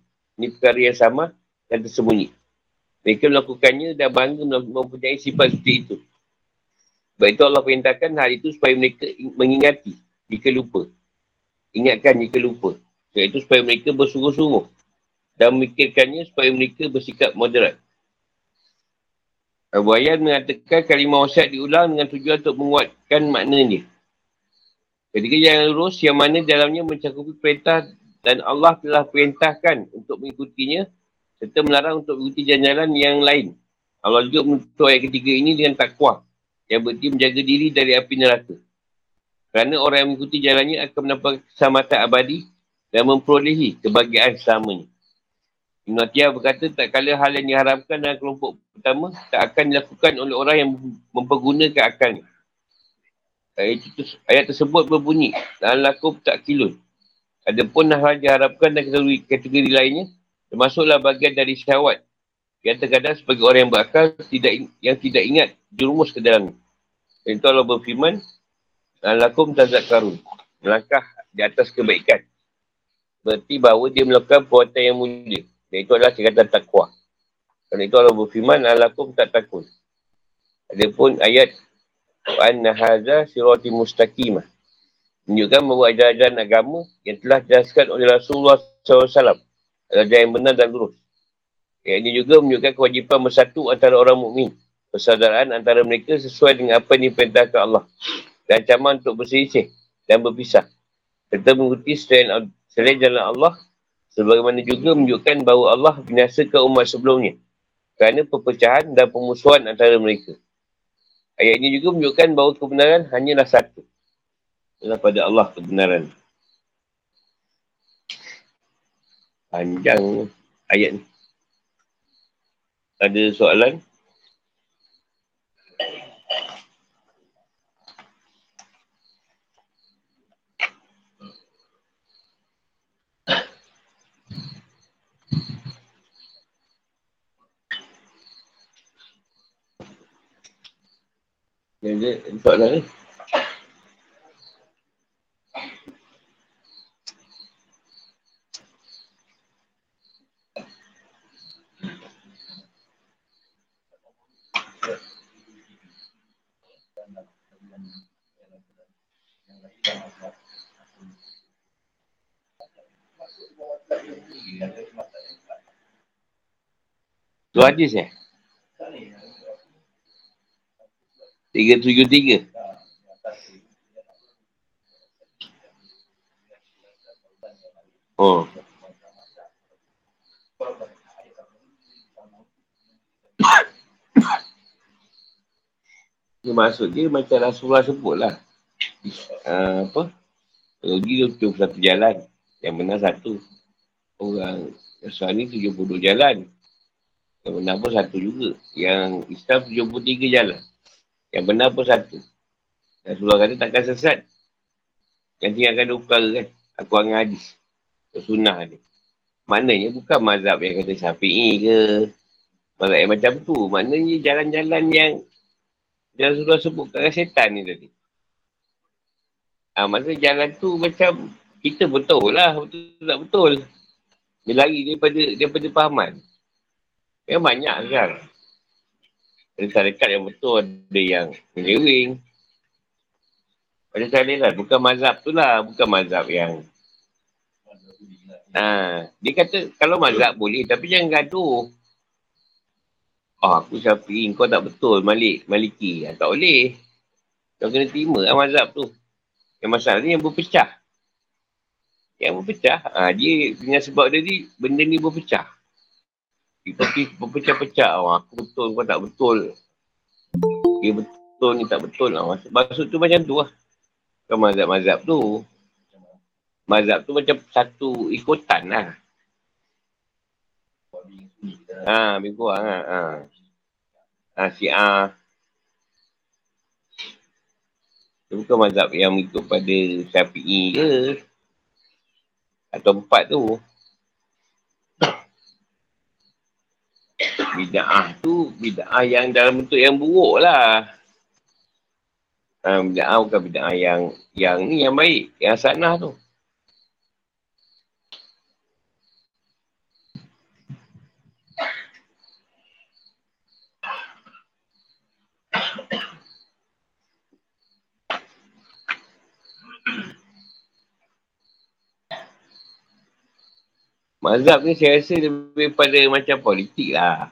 Ini perkara yang sama dan tersembunyi. Mereka melakukannya dan bangga mempunyai sifat seperti itu. Sebab itu Allah perintahkan hal itu supaya mereka mengingati jika lupa. Ingatkan jika lupa. Sebab itu supaya mereka bersungguh-sungguh dan memikirkannya supaya mereka bersikap moderat. Abu Hayyan mengatakan kalimah wasiat diulang dengan tujuan untuk menguatkan maknanya. Ketika jalan lurus yang mana dalamnya mencakupi perintah dan Allah telah perintahkan untuk mengikutinya serta melarang untuk mengikuti jalan-jalan yang lain. Allah juga menutup ayat ketiga ini dengan takwa yang berarti menjaga diri dari api neraka. Kerana orang yang mengikuti jalannya akan mendapat keselamatan abadi dan memperolehi kebahagiaan selamanya. Ibn Atiyah berkata, tak kala hal yang diharamkan dalam kelompok pertama, tak akan dilakukan oleh orang yang mempergunakan akalnya. Ayat tersebut berbunyi, dan lakum tak kilun. Adapun hal diharapkan dan kategori lainnya, termasuklah bagian dari syahwat, yang terkadang sebagai orang yang berakal, yang tidak ingat, jurumus ke dalamnya. Itu Allah berfirman, dan lakum tazakkarun. Melangkah di atas kebaikan. Berarti bahawa dia melakukan perbuatan yang mulia. Iaitu adalah sekatan takwa. Kerana itu Allah berfirman, alakum tak takun. Adapun ayat, wa'anna haza sirati mustaqimah. Menunjukkan bahawa ajaran agama yang telah dijelaskan oleh Rasulullah SAW. Ajaran yang benar dan lurus. Yang ini juga menunjukkan kewajipan bersatu antara orang mukmin, persaudaraan antara mereka sesuai dengan apa yang diperintahkan Allah. Dan ancaman untuk berselisih dan berpisah. Serta mengikuti selain jalan Allah. Sebagaimana juga menunjukkan bahawa Allah binasakan umat sebelumnya kerana perpecahan dan pemusuhan antara mereka. Ayat ini juga menunjukkan bahawa kebenaran hanyalah satu. Ialah pada Allah kebenaran. Panjang ayat ni. Ada soalan? Jadi soalan ni. Dua hadis ya? 373. Oh. Dia maksud dia macam Rasulullah sebut lah. Teologi dia 71 jalan. Yang benar satu. Orang Rasulullah ni 72 jalan. Yang benar pun satu juga. Yang Islam 73 jalan. Yang benar pun satu. Rasulullah kata takkan sesat. Yang tinggalkan dua perkara kan. Aku anggap hadis. Sunnah ni. Maknanya bukan mazhab yang kata Syafi'i ke. Mazhab yang macam tu. Maknanya jalan-jalan yang Rasulullah sebut kat setan ni tadi. Ha, maksudnya jalan tu macam kita betul lah. Betul tak betul. Dia lari daripada pahaman. Memang banyak sekarang. Ada syarikat yang betul, ada yang melewing. Ada syarikat, bukan mazhab tu lah. Bukan mazhab yang... Dia kata, kalau mazhab boleh, tapi jangan gaduh. Oh, aku Syafi'i, kau tak betul, Maliki. Tak boleh. Kau kena terima lah mazhab tu. Yang masalahnya yang berpecah. Yang berpecah, dia dengan sebab dia ni, benda ni berpecah. Dia berpecah-pecah. Oh, aku betul, kau tak betul. Dia betul, ni tak betul. Oh, maksud tu macam tu lah. Bukan mazhab-mazhab tu. Mazhab tu macam satu ikutan lah. Lebih kurang lah. Syiah. Dia bukan mazhab yang ikut pada Syafi'i ke atau empat tu. Bida'ah tu, bida'ah yang dalam bentuk yang buruk lah. Bida'ah bukan bida'ah yang ni, yang baik, yang hasanah tu. Mazhab ni saya rasa lebih pada macam politik lah.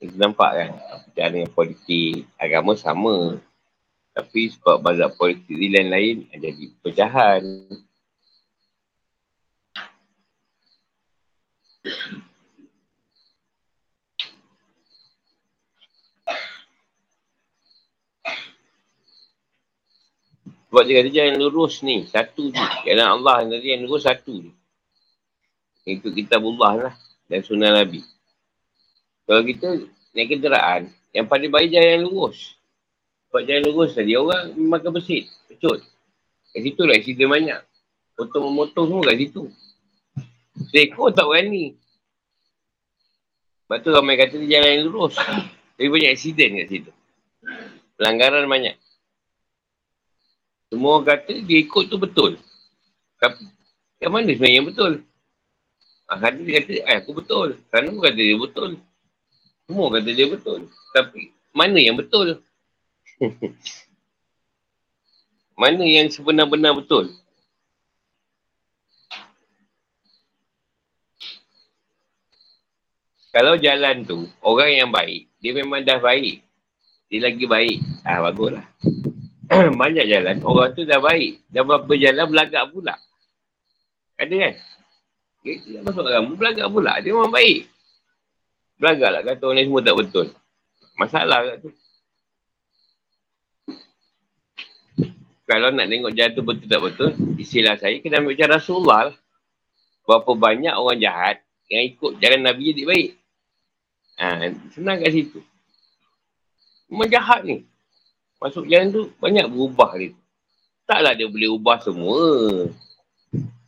Kita nampak kan, pecahan dengan politik, agama sama. Tapi sebab mazhab politik ni lain-lain, jadi pecahan. Sebab dia kata jalan lurus ni, satu je. Jalan Allah yang lurus satu je. Ikut kitabullah lah dan sunnah Nabi. Kalau kita naik kenderaan, yang paling baik jalan lurus. Sebab jalan lurus tadi orang makan besit, pecut. Kat situ lah accident banyak. Potong-memotong semua kat situ. Seekor tak berani. Lepas tu ramai kata dia jalan lurus. Tapi banyak accident kat situ. Pelanggaran banyak. Semua kata dia ikut tu betul. Tapi yang mana sebenarnya yang betul? Ada dia kata, aku betul. Kerana aku kata dia betul. Semua kata dia betul. Tapi, mana yang betul? Mana yang sebenar-benar betul? Kalau jalan tu, orang yang baik, dia memang dah baik. Dia lagi baik. Ah, baguslah. Banyak jalan, orang tu dah baik. Dah berapa jalan, belagak pula. Ada kan? Dia masuk agama, belagak pula. Dia memang baik. Belagak lah kata orang semua tak betul. Masalah kat tu. Kalau nak tengok jahat tu betul tak betul, istilah saya kena ambil macam Rasulullah lah. Berapa banyak orang jahat yang ikut jalan Nabi jadi baik. Ha, senang kat situ. Memang jahat ni. Masuk jalan tu, banyak berubah dia. Taklah dia boleh ubah semua.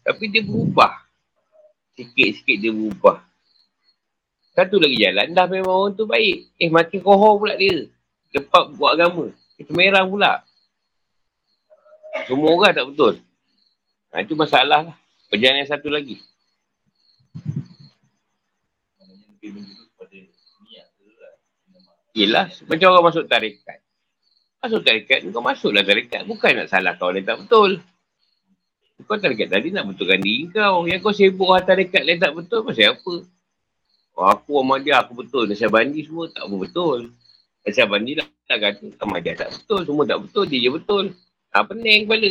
Tapi dia berubah. Sikit-sikit dia berubah. Satu lagi jalan, dah memang orang tu baik. Makin kohor pula dia. Lepas buat agama. Kita merah pula. Semua orang tak betul. Ha, itu masalah lah. Perjalanan yang satu lagi. Yelah, macam orang masuk tarikat. Masuk tarikat, kau masuklah tarikat. Bukan nak salah kau dia tak betul. Kau tarikat tadi nak betulkan diri kau. Yang kau sibuk lah tarikat lain tak betul, pasal apa? Oh, aku sama dia, aku betul. Nasib bandi semua tak betul. Nasib bandi lah kata, sama dia tak betul. Semua tak betul, dia je betul. Ha, pening kepala.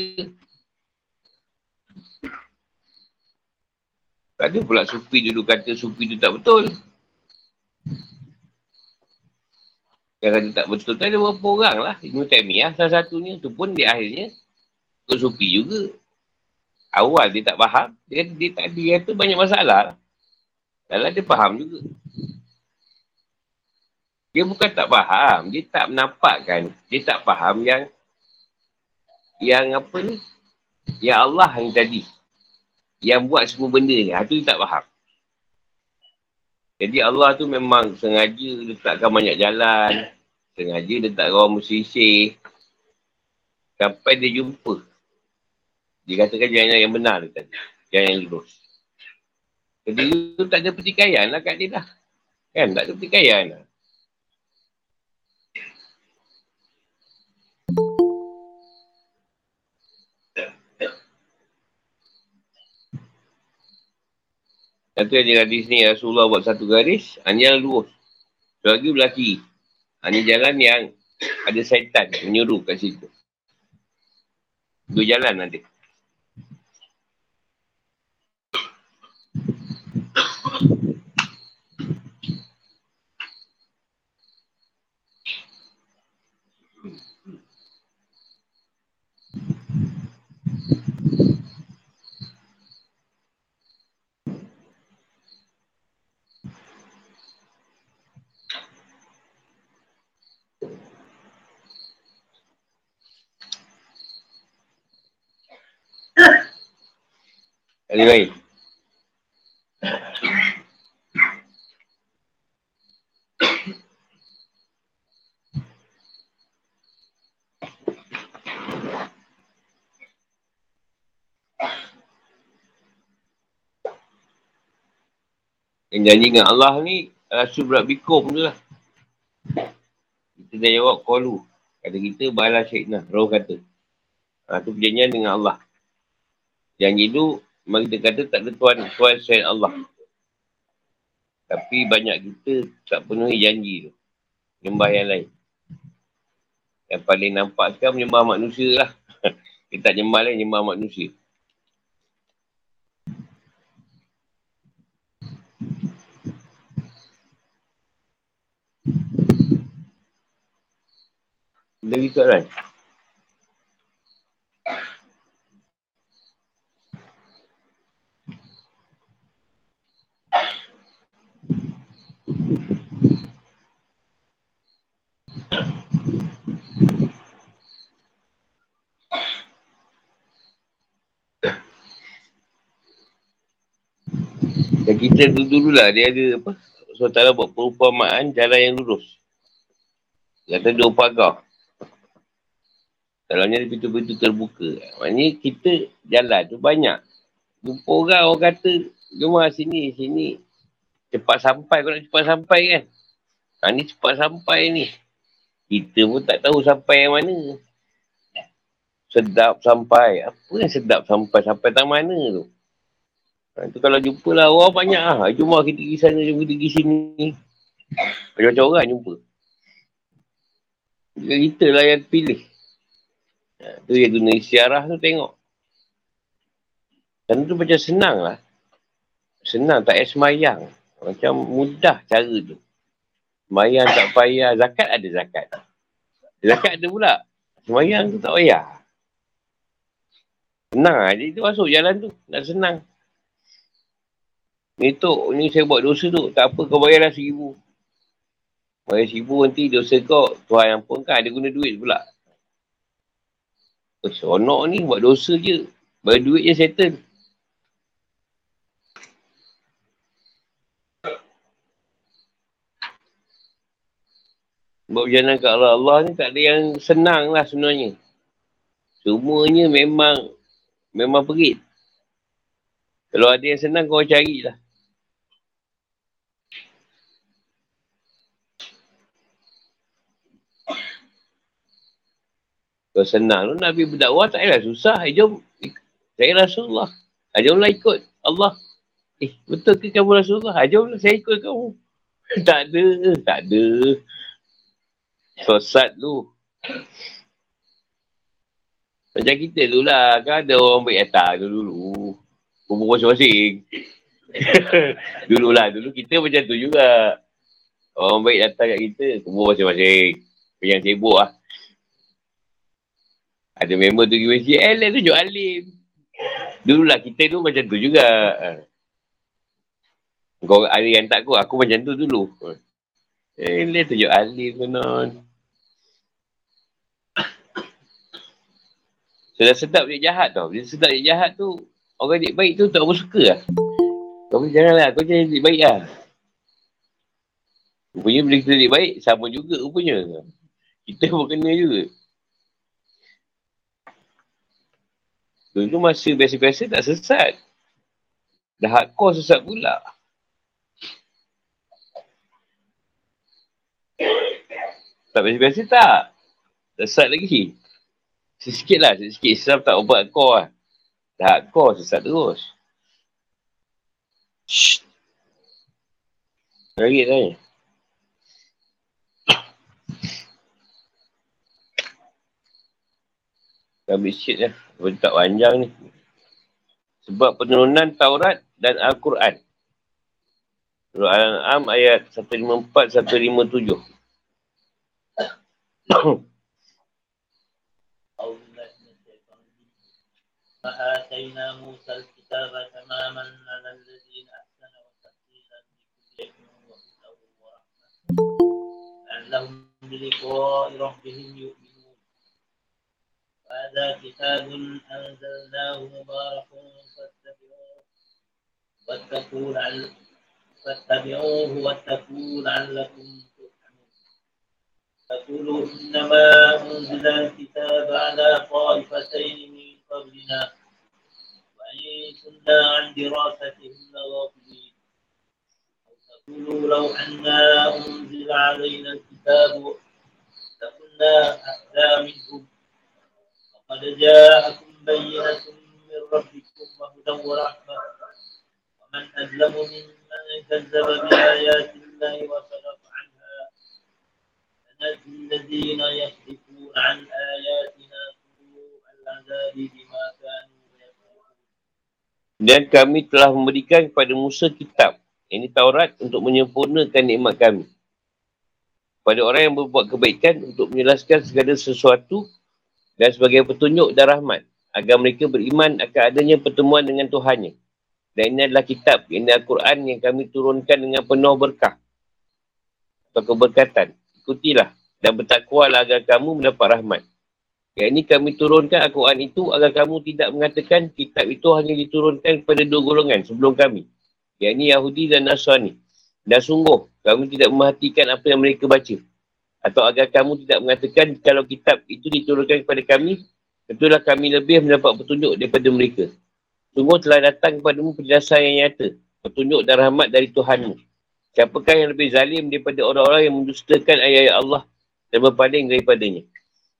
Tak ada pula sufi dulu kata sufi tu tak betul. Yang kata tak betul, tak ada berapa orang lah. Ibn Taymiyah salah satunya. Tu pun dia akhirnya ikut sufi juga. Awal dia tak faham, dia tak kata banyak masalah. Dalam dia faham juga. Dia bukan tak faham, dia tak menampakkan. Dia tak faham yang apa ni? Yang Allah yang tadi. Yang buat semua benda ni, itu dia tak faham. Jadi Allah tu memang sengaja letakkan banyak jalan. Sengaja letakkan orang musisih. Sampai dia jumpa. Dia katakan jalan yang benar dia tadi. Jalan yang lurus. Kedua tu tak ada pertikaian lah kat dia dah. Kan? Tak ada pertikaian lah. Satu yang hadis ni, Rasulullah buat satu garis, hanya lurus. Selagi belah kiri. Ini jalan yang ada syaitan menyuruh kat situ. Dua jalan nanti. Yang lain. Yang janji dengan Allah ni, Rasul berat bikum tu lah. Kita dah jawab qalu. Kata kita bala syaitnah. Roh kata. Itu perjanjian dengan Allah. Janji tu, memang kita kata tak ada Tuhan selain Allah. Tapi banyak kita tak penuhi janji tu. Menyembah yang lain. Yang paling nampak sekarang menyembah manusia lah. Kita tak nyembah lain, nyembah manusia. Dari soalan. Dan kita dululah dia ada apa? So Ta'ala buat perumpamaan jalan yang lurus. Dia kata dua pagar. Dalamnya ada pintu-pintu terbuka. Maksudnya kita jalan tu banyak. Jumpa orang, orang kata, jom lah sini, sini. Cepat sampai, kau nak cepat sampai kan? Ha ni cepat sampai ni. Kita pun tak tahu sampai yang mana. Sedap sampai. Apa yang sedap sampai? Sampai tang mana tu? Ha tu kalau jumpa lah orang banyak lah. Jom lah kita pergi sana, jom kita pergi sini. Macam-macam orang jumpa. Kita lah yang pilih. Tu dia guna isyarah tu tengok. Dan tu macam senang lah. Senang tak payah semayang. Macam mudah cara tu. Semayang tak payah. Zakat ada zakat. Zakat ada pula. Semayang tu tak payah. Senang lah. Jadi tu masuk jalan tu. Nak senang. Ni tu, ni saya buat dosa tu. Tak apa kau bayarlah RM1,000. Bayar RM1,000 nanti dosa kau. Tuhan ampunkan. Dia guna duit pula. Sonok ni buat dosa je. Bayar duit je settle. Buat berjalan kat Allah ni tak ada yang senang lah sebenarnya. Semuanya memang perit. Kalau ada yang senang kau carilah. Kalau senang tu, Nabi berdakwah tak payahlah susah. Jom, saya Rasulullah. Jomlah ikut Allah. Betul ke kamu Rasulullah? Jomlah saya ikut kamu. Tak ada. Sesat tu. Macam kita tu lah. Kan ada orang baik atas dulu. Kumpul masing-masing. Dulu kita macam tu juga. Orang baik datang kat kita, kumpul masing-masing. Yang sibuk lah. Ada member tu pergi masjid, let tunjuk alim. Dululah kita tu macam tu juga. Kau ada yang tak aku macam tu dulu. Let tunjuk alim tu non. Sudah sedap dia jahat tau. Bila sedap dia jahat tu, orang dia baik tu tak apa suka lah. Kau janganlah, kau jangan dia baik lah. Rupanya bila kita dia baik, sama juga rupanya. Kita pun kena juga. Dulu masa biasa-biasa tak sesat. Dah hardcore sesat pula. Tak biasa-biasa tak. Sesat lagi. Sikit lah. Sikit Islam tak obat hardcore lah. Dah hardcore sesat terus. Lagi tanya. Dah ambil sikit lah. Tak panjang ni. Sebab penurunan Taurat dan Al-Quran. Surah Al-An'am ayat 154-157. Ma'atayna Musa al-kitaba tamaman ala al-lazina ahsana wa taqdiran di kulli'un wa hudawun wa rahmah. Allahum biliqa'i rabbihim yu'min. هذا كتاب أنزلناه مبارك فاتبعوه Fattabi'uhu wattaqu la'allakum turhamun. Faqulu innama unzila al-kitabu 'ala qa'ifatayn min qablina wa in kunna 'an dirasatihim laghafilin. Faqulu law anna unzila 'alaina al-kitabu lakunna ahda minhum. Faqad ja'akum bayyinatun min rabbikum wa hudan wa rahmah. ومن أظلم ممن كذب بآيات الله وصدف عنها فنجزي الذين يصدفون عن آياتنا سوء العذاب بما كانوا يكفرون. Dan kami telah memberikan kepada Musa kitab, ini Taurat, untuk menyempurnakan nikmat kami pada orang yang berbuat kebaikan, untuk menjelaskan segala sesuatu dan sebagai petunjuk dan rahmat agar mereka beriman akan adanya pertemuan dengan Tuhannya. Dan ini adalah kitab, ini Al-Quran yang kami turunkan dengan penuh berkah atau keberkatan. Ikutilah dan bertakwalah agar kamu mendapat rahmat. Yang ini kami turunkan Al-Quran itu agar kamu tidak mengatakan kitab itu hanya diturunkan kepada dua golongan sebelum kami, yang ini Yahudi dan Nasrani. Dan sungguh, kami tidak memerhatikan apa yang mereka baca. Atau agar kamu tidak mengatakan kalau kitab itu diturunkan kepada kami, tentulah kami lebih mendapat petunjuk daripada mereka. Sungguh telah datang kepadamu penjelasan yang nyata, petunjuk dan rahmat dari Tuhanmu. Siapakah yang lebih zalim daripada orang-orang yang mendustakan ayat-ayat Allah dan berpaling daripadanya?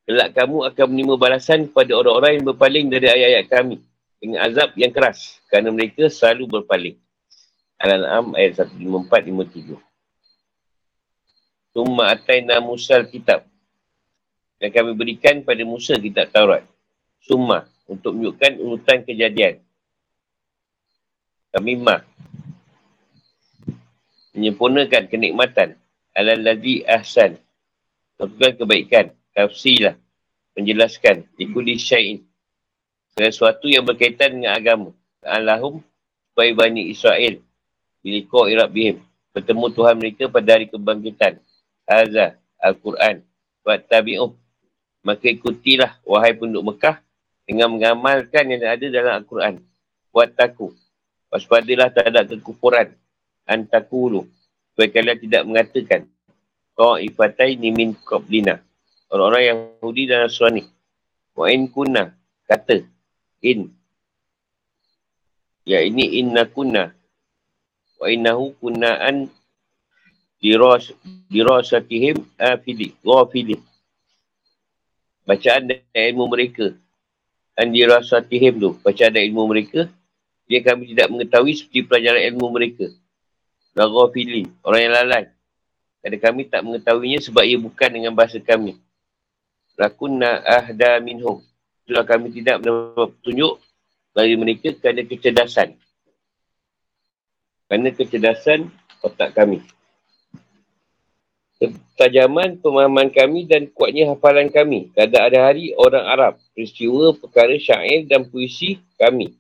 Kelak kamu akan menerima balasan kepada orang-orang yang berpaling dari ayat-ayat kami dengan azab yang keras, kerana mereka selalu berpaling. Al-An'am ayat 154-57. Summa atayna Musa kitab, dan kami berikan pada Musa kitab Taurat. Summa untuk menunjukkan urutan kejadian. Tamimah, menyempurnakan kenikmatan. Al-Ladhi Ahsan, lakukan kebaikan. Tafsirlah, menjelaskan. Ikuli syai'in, segala sesuatu yang berkaitan dengan agama. Al-Lahum, supaya Bani Israel biliko irabihim, bertemu Tuhan mereka pada hari kebangkitan. Azza, Al-Quran. Wattabi'uh, maka ikutilah wahai penduduk Mekah dengan mengamalkan yang ada dalam Al-Quran. Wattaku, waspadalah terhadap kekufuran. Antakulu, supaya kalian tidak mengatakan qa'ifataini min qablina, orang-orang yang Yahudi dan Nasrani. Wa in kunna, kata in, ya ini inna kunna wa innahu kunna an dirasatihim afili ghafili, bacaan dan ilmu mereka. An dirasatihim tu bacaan dan ilmu mereka, dia kami tidak mengetahui seperti pelajaran ilmu mereka. Laghafilin, orang yang lalai. Kerana kami tak mengetahuinya sebab ia bukan dengan bahasa kami. Lakunna ahda minhum, itulah kami tidak mendapat petunjuk dari mereka kerana kecerdasan. Kerana kecerdasan otak kami, ketajaman pemahaman kami dan kuatnya hafalan kami. Kadang ada hari orang Arab, peristiwa, perkara syair dan puisi kami.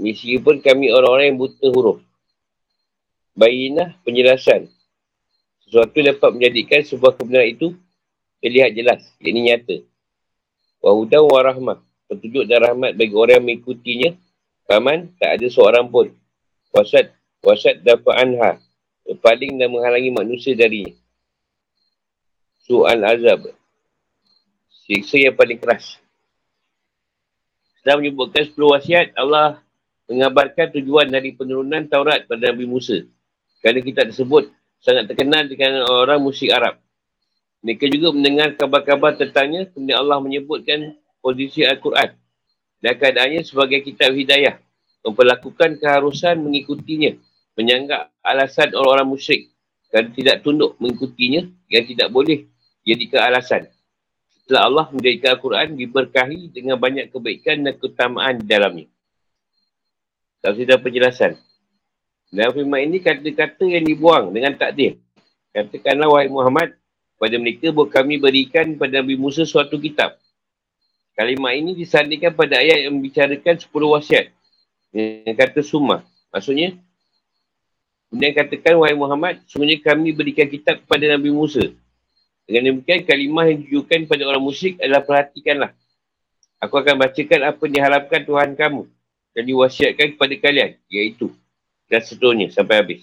Meskipun kami orang-orang yang buta huruf. Bayinah, penjelasan. Sesuatu dapat menjadikan sebuah kebenaran itu terlihat jelas, iaitu nyata. Wahudan wa rahmah, petunjuk dan rahmat bagi orang yang mengikutinya. Paman, tak ada seorang pun. Wasat dafa'anha, berpaling dan menghalangi manusia darinya. Su'al azab, siksa yang paling keras. Setelah menyebutkan 10 wasiat, Allah mengabarkan tujuan dari penurunan Taurat pada Nabi Musa. Kerana kitab tersebut sangat terkenal dengan orang musyrik Arab. Mereka juga mendengar kabar-kabar tentangnya. Kemudian Allah menyebutkan posisi Al-Quran dan keadaannya sebagai kitab hidayah, memperlakukan keharusan mengikutinya, menyanggah alasan orang-orang musyrik kerana tidak tunduk mengikutinya yang tidak boleh jadikan alasan. Setelah Allah menjadikan Al-Quran diberkahi dengan banyak kebaikan dan keutamaan di dalamnya. Tafsir dan penjelasan. Dalam firman ini, kata-kata yang dibuang dengan takdir. Katakanlah, wahai Muhammad, pada mereka kami berikan pada Nabi Musa suatu kitab. Kalimat ini disandingkan pada ayat yang membicarakan 10 wasiat. Yang kata summa. Maksudnya, kemudian katakan, wahai Muhammad, sebenarnya kami berikan kitab kepada Nabi Musa. Dengan demikian, kalimah yang ditujukan pada orang musyrik adalah perhatikanlah. Aku akan bacakan apa yang diharapkan Tuhan kamu dan diwasiatkan kepada kalian, iaitu dan seterusnya sampai habis.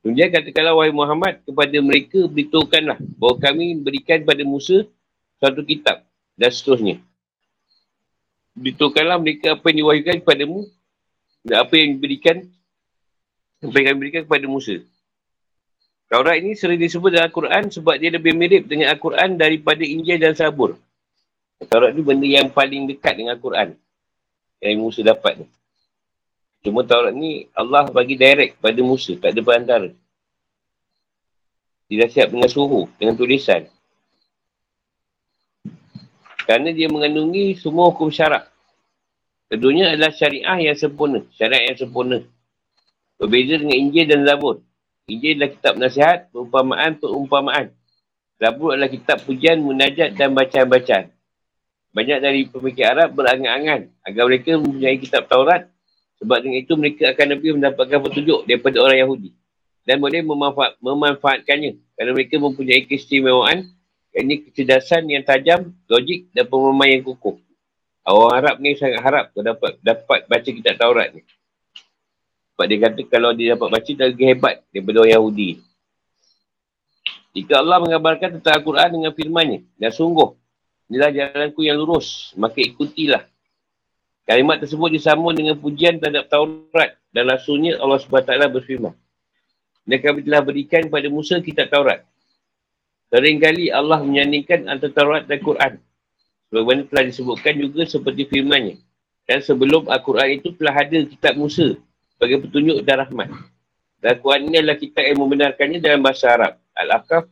Kemudian katakanlah, wahai Muhammad, kepada mereka beritahukanlah bahawa kami berikan kepada Musa satu kitab dan seterusnya. Beritahukanlah mereka apa yang diwahyukan kepadamu dan apa yang kami berikan kepada Musa. Tawrat ini sering disebut dalam Al-Quran sebab dia lebih mirip dengan Al-Quran daripada Injil dan Zabur. Tawrat ni benda yang paling dekat dengan Al-Quran yang Musa dapat ni. Cuma Taurat ni Allah bagi direct pada Musa, tak ada perantara. Dia dah siap dengan suhu, dengan tulisan. Kerana dia mengandungi semua hukum syarak. Keduanya adalah syariah yang sempurna, syariat yang sempurna. Berbeza dengan Injil dan Zabur. Injil adalah kitab nasihat, perumpamaan-perumpamaan. Zabur adalah kitab pujian, munajat dan bacaan-bacaan. Banyak dari pemikir Arab berangan-angan agar mereka mempunyai kitab Taurat. Sebab dengan itu mereka akan lebih mendapatkan petunjuk daripada orang Yahudi. Dan boleh memanfaatkannya. Kerana mereka mempunyai keistimewaan, yakni kecerdasan yang tajam, logik dan pemahaman yang kukuh. Orang Arab ni sangat harap dapat baca kitab Taurat ni. Sebab dia kata kalau dia dapat baca, dia lagi hebat daripada orang Yahudi. Jika Allah mengabarkan tentang Al-Quran dengan firmannya, dan sungguh, inilah jalanku yang lurus, maka ikutilah. Kalimat tersebut disambung dengan pujian terhadap Taurat dan Rasulnya. Allah SWT berfirman, dan kami telah berikan kepada Musa kitab Taurat. Seringkali Allah menyandingkan antara Taurat dan Quran. Sebagaimana telah disebutkan juga seperti firmannya. Dan sebelum Al-Quran itu telah ada kitab Musa sebagai petunjuk dan rahmat. Dan Al-Quran ini adalah kitab yang membenarkannya dalam bahasa Arab. Al-A'raf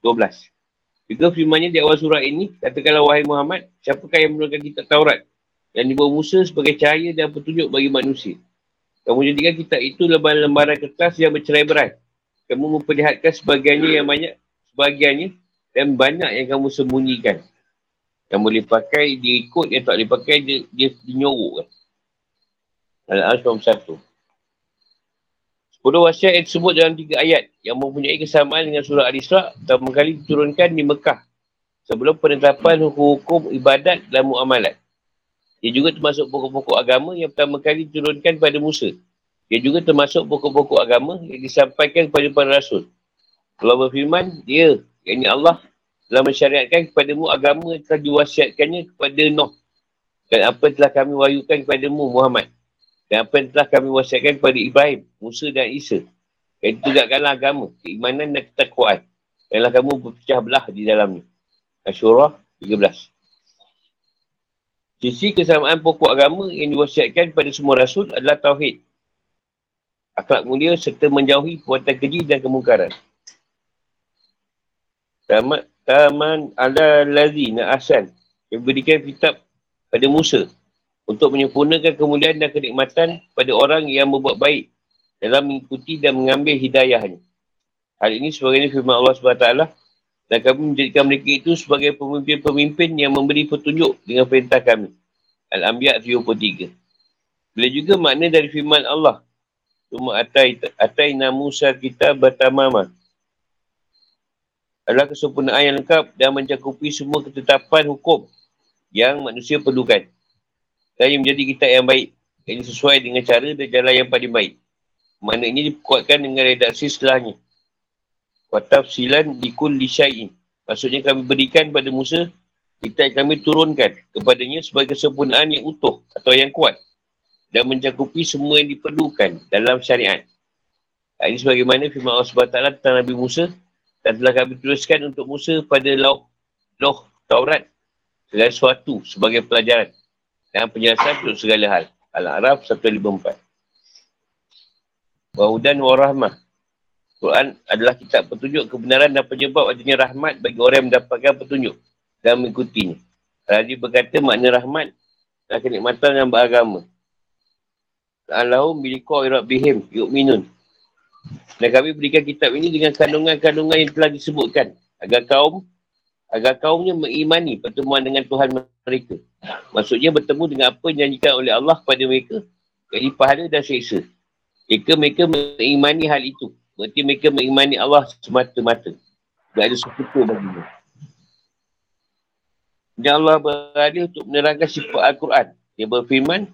12. Juga firmannya di awal surah ini, katakanlah wahai Muhammad, siapakah yang menurunkan kitab Taurat yang dibawa Musa sebagai cahaya dan petunjuk bagi manusia? Kamu jadikan kitab itu lembaran-lembaran kertas yang bercerai-berai. Kamu memperlihatkan sebahagiannya dan banyak yang kamu sembunyikan. Kamu boleh pakai, dia ikut, yang tak boleh pakai, dia dinyorokkan. Al-A'raf 1. 10 wasiat yang disebut dalam 3 ayat yang mempunyai kesamaan dengan surah Al-Isra' pertama kali diturunkan di Mekah sebelum penetapan hukum-hukum ibadat dan muamalat. Dia juga termasuk pokok-pokok agama yang pertama kali diturunkan pada Musa. Dia juga termasuk pokok-pokok agama yang disampaikan kepada para rasul. Allah berfirman, dia, yakni Allah, telah mensyariatkan kepadamu agama yang telah diwasiatkannya kepada Nuh. Dan apa telah kami wahyukan kepadamu, Muhammad. Dan apa yang telah kami wasiatkan kepada Ibrahim, Musa dan Isa. Yang ditegakkanlah agama, keimanan dan ketakwaan. Janganlah kamu berpecah belah di dalamnya. Asy-Syura 13. Sisi kesamaan pokok agama yang diwasiatkan pada semua rasul adalah tauhid, akhlak mulia serta menjauhi perbuatan keji dan kemungkaran. Taman Al-Razi Na'asan yang berikan kitab pada Musa untuk menyempurnakan kemuliaan dan kenikmatan pada orang yang berbuat baik dalam mengikuti dan mengambil hidayahnya. Hal ini sebagainya firman Allah SWT, dan kami menjadikan mereka itu sebagai pemimpin-pemimpin yang memberi petunjuk dengan perintah kami. Al-Anbiya 33. Bila juga makna dari firman Allah, Suma Atayna Musa Kitab Batamama, adalah kesempurnaan yang lengkap dan mencakupi semua ketetapan hukum yang manusia perlukan. Dan menjadi kitab yang baik, yang sesuai dengan cara dan jalan yang paling baik. Maknanya dikuatkan dengan redaksi setelahnya. Watafsilan likul lisyai'in. Maksudnya kami berikan pada Musa, kitab kami turunkan kepadanya sebagai kesempurnaan yang utuh atau yang kuat dan mencakupi semua yang diperlukan dalam syariat. Ini sebagaimana firman Allah SWT tentang Nabi Musa, dan telah kami tuliskan untuk Musa pada lauh Taurat segala sesuatu sebagai pelajaran dan penjelasan untuk segala hal. Al-A'raf 154. Wahudan warahmah. Quran adalah kitab petunjuk kebenaran dan penyebab adanya rahmat bagi orang yang mendapatkan petunjuk dan mengikutinya. Al-Razi berkata makna rahmat dan kenikmatan dalam beragama. Al-Lahum bilikau irabihim yu'minun. Dan kami berikan kitab ini dengan kandungan-kandungan yang telah disebutkan agar kaumnya mengimani pertemuan dengan Tuhan mereka. Maksudnya bertemu dengan apa yang dijanjikan oleh Allah kepada mereka, yakni pahala dan seksa. Jika mereka mengimani hal itu, berarti mereka mengimani Allah semata-mata. Tak ada sekutu bagi dia. Dan Allah berada untuk menerangkan sifat Al-Quran. Dia berfirman,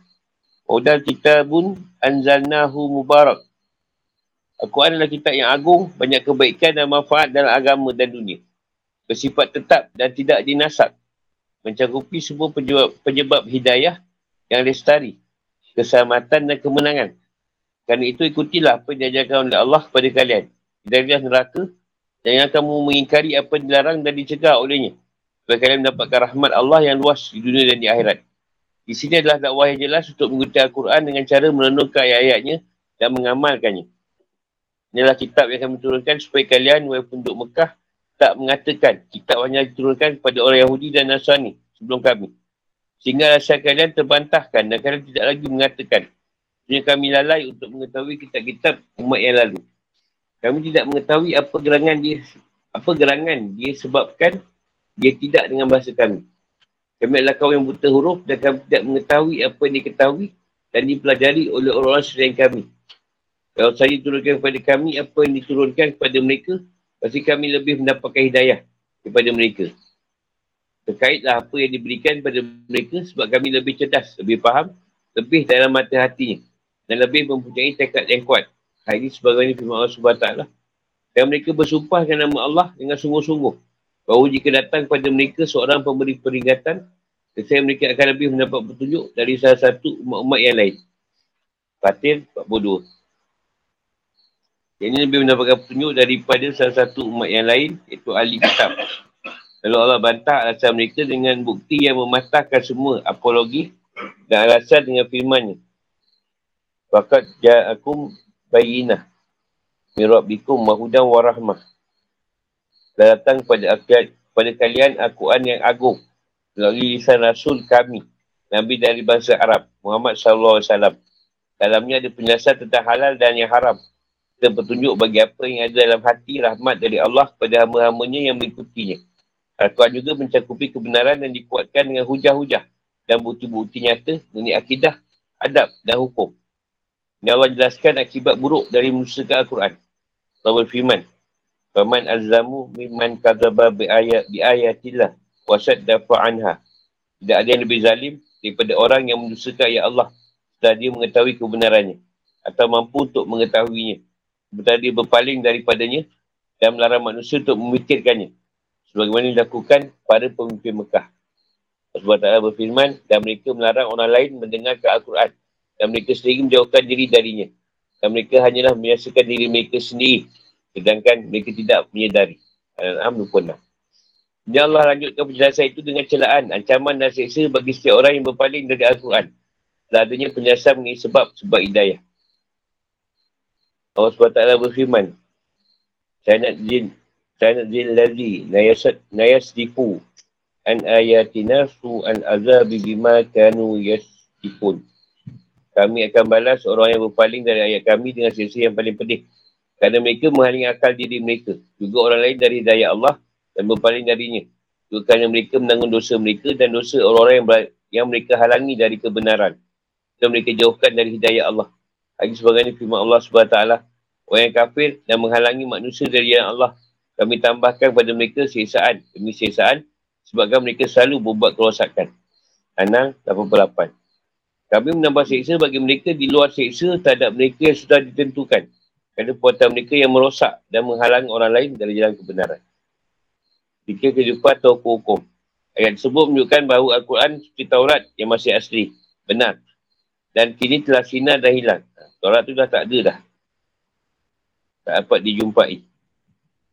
Udal kitabun anzalnahu mubarak. Al-Quran adalah kitab yang agung, banyak kebaikan dan manfaat dalam agama dan dunia. Bersifat tetap dan tidak dinasak. Mencakupi semua penyebab hidayah yang lestari, keselamatan dan kemenangan. Kerana itu ikutilah apa yang diajarkan oleh Allah kepada kalian. Hidayah neraka, jangan kamu mengingkari apa yang dilarang dan dicegah olehnya. Supaya kalian mendapatkan rahmat Allah yang luas di dunia dan di akhirat. Di sini adalah dakwah yang jelas untuk mengikuti Al-Quran dengan cara merenungkan ayat-ayatnya dan mengamalkannya. Inilah kitab yang kami turunkan supaya kalian, walaupun penduduk Mekah, tak mengatakan kitab hanya diturunkan kepada orang Yahudi dan Nasrani sebelum kami. Sehingga rasa kalian terbantahkan dan kalian tidak lagi mengatakan. Sehingga kami lalai untuk mengetahui kitab-kitab umat yang lalu. Kami tidak mengetahui apa gerangan dia sebabkan dia tidak dengan bahasa kami. Kami adalah kaum yang buta huruf dan kami tidak mengetahui apa yang diketahui dan dipelajari oleh orang-orang selain kami. Kalau saya turunkan kepada kami apa yang diturunkan kepada mereka, pasti kami lebih mendapatkan hidayah daripada mereka. Terkaitlah apa yang diberikan kepada mereka sebab kami lebih cerdas, lebih faham, lebih dalam mata hatinya dan lebih mempunyai tekad yang kuat. Hal ini sebagaimana firman Allah Subhanahu Wataala. Dan mereka bersumpah dengan nama Allah dengan sungguh-sungguh. Bahawa jika datang kepada mereka seorang pemberi peringatan, kemudian mereka akan lebih mendapat petunjuk dari salah satu umat-umat yang lain. Fatir 42. Yang ini lebih mendapatkan petunjuk daripada salah satu umat yang lain, iaitu ahli kitab. Lalu Allah bantah alasan mereka dengan bukti yang mematahkan semua apologi dan alasan dengan firman-Nya. Faqad ja'akum bayyinah min rabbikum wa hudan wa rahmah. Dan datang kepada kalian Al-Quran yang agung melalui lisan Rasul kami, Nabi dari bangsa Arab, Muhammad SAW. Dalamnya ada penjelasan tentang halal dan yang haram. Dan petunjuk bagi apa yang ada dalam hati rahmat dari Allah kepada hamba-hambanya yang mengikutinya. Al-Quran juga mencakupi kebenaran dan dikuatkan dengan hujah-hujah dan bukti-bukti nyata mengenai akidah, adab dan hukum. Ini Allah jelaskan akibat buruk dari memusnahkan Al-Quran. Allah berfirman, Faman azlamu mimman kadzaba biayatillah wa saddafa anha. Tidak ada yang lebih zalim daripada orang yang mendustakan ayat Allah setelah dia mengetahui kebenarannya atau mampu untuk mengetahuinya. Sementara dia berpaling daripadanya dan melarang manusia untuk memikirkannya. Sebagaimana dilakukan para pemimpin Mekah. Sebab Allah berfirman, dan mereka melarang orang lain mendengar ke Al-Quran dan mereka sendiri menjauhkan diri darinya. Dan mereka hanyalah menyaksikan diri mereka sendiri. Sedangkan mereka tidak menyedari. Al-An'am 26. Kemudian Allah lanjutkan penjelasan itu dengan celaan, ancaman dan seksa bagi setiap orang yang berpaling dari Al-Quran. Setelah adanya penjelasan mengenai sebab hidayah. Allah SWT berfirman, Sayanadzil ladzi nayasdifu an ayatina su'an azabi bima kanu yasdifun. Kami akan balas orang yang berpaling dari ayat kami dengan seksa yang paling pedih. Kerana mereka menghalangi akal diri mereka. Juga orang lain dari hidayah Allah dan berpaling darinya. Juga kerana mereka menanggung dosa mereka dan dosa orang-orang yang mereka halangi dari kebenaran. Dan mereka jauhkan dari hidayah Allah. Lagi sebagainya firman Allah SWT. Orang yang kafir dan menghalangi manusia dari hidayah Allah. Kami tambahkan kepada mereka siksaan demi siksaan. Sebabkan mereka selalu berbuat kerosakan. An'am 88. Kami menambah siksa bagi mereka di luar siksa terhadap mereka yang sudah ditentukan. Kerana perbuatan mereka yang merosak dan menghalang orang lain dari jalan kebenaran. Jika kehidupan atau hukum. Ayat tersebut menunjukkan bahawa Al-Quran seperti Tawrat yang masih asli. Benar. Dan kini telah sirna dan hilang. Tawrat tu dah tak ada dah. Tak dapat dijumpai.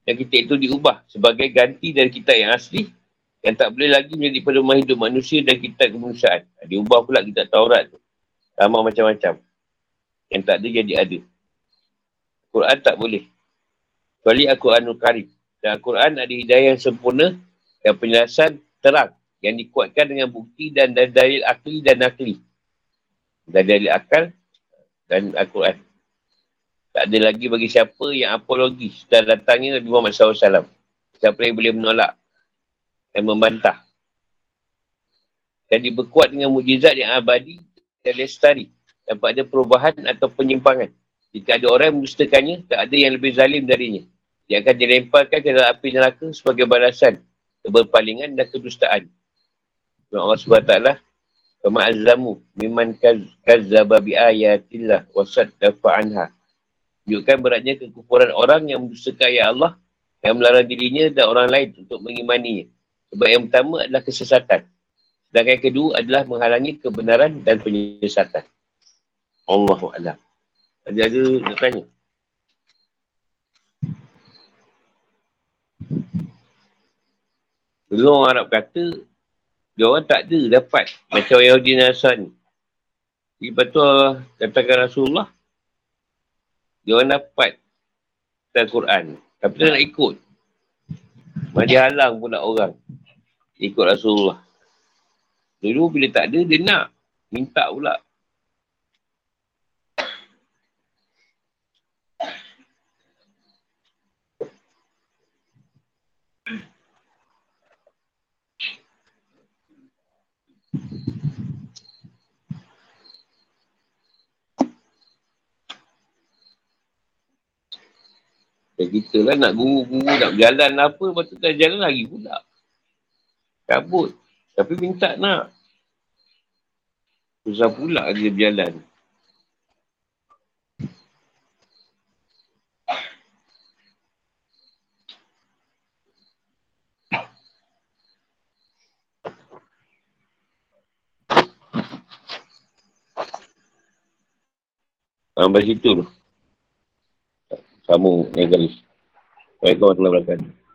Dan kitab itu diubah sebagai ganti dari kitab yang asli. Yang tak boleh lagi menjadi pedoman hidup manusia dan kitab kemanusiaan. Diubah pula kitab Tawrat tu. Ramai macam-macam. Yang tak ada jadi ada. Al-Quran tak boleh. Kecuali Al-Quranul Karim. Dan Al-Quran ada hidayah yang sempurna dan penjelasan terang yang dikuatkan dengan bukti dan dalil akli dan nakli. Dalil akal dan Al-Quran. Tak ada lagi bagi siapa yang apologi setelah datangnya Nabi Muhammad SAW. Siapa yang boleh menolak dan membantah. Dan diperkuat dengan mukjizat yang abadi dan lestari. Tanpa ada perubahan atau penyimpangan. Jika ada orang yang mendustakannya, tak ada yang lebih zalim darinya. Dia akan dilemparkan ke dalam api neraka sebagai balasan keberpalingan dan kedustaan. Allah SWT Kama azlamu mimman kazzaba bi ayatillah wa saddafa anha. Menunjukkan beratnya kekufuran orang yang mendustakan ayat Allah, yang melarang dirinya dan orang lain untuk mengimaninya. Sebab yang pertama adalah kesesatan, sedangkan yang kedua adalah menghalangi kebenaran dan penyesatan. Allahu a'lam. Ada nak tanya? Dulu orang Arab kata diorang tak ada dapat macam Yahudi Nasrani. Lepas tu katakan Rasulullah, diorang dapat Al-Quran, tapi dia nak ikut. Dia halang pula orang ikut Rasulullah. Dulu bila tak ada, dia nak minta pula. Dan kita lah nak guru-guru, nak berjalan apa, lepas tu dah jalan lagi pula. Kabut. Tapi minta nak. Susah pula dia berjalan. Sampai situ tu. Kamu yang garis. Baik, kau telah berlaku.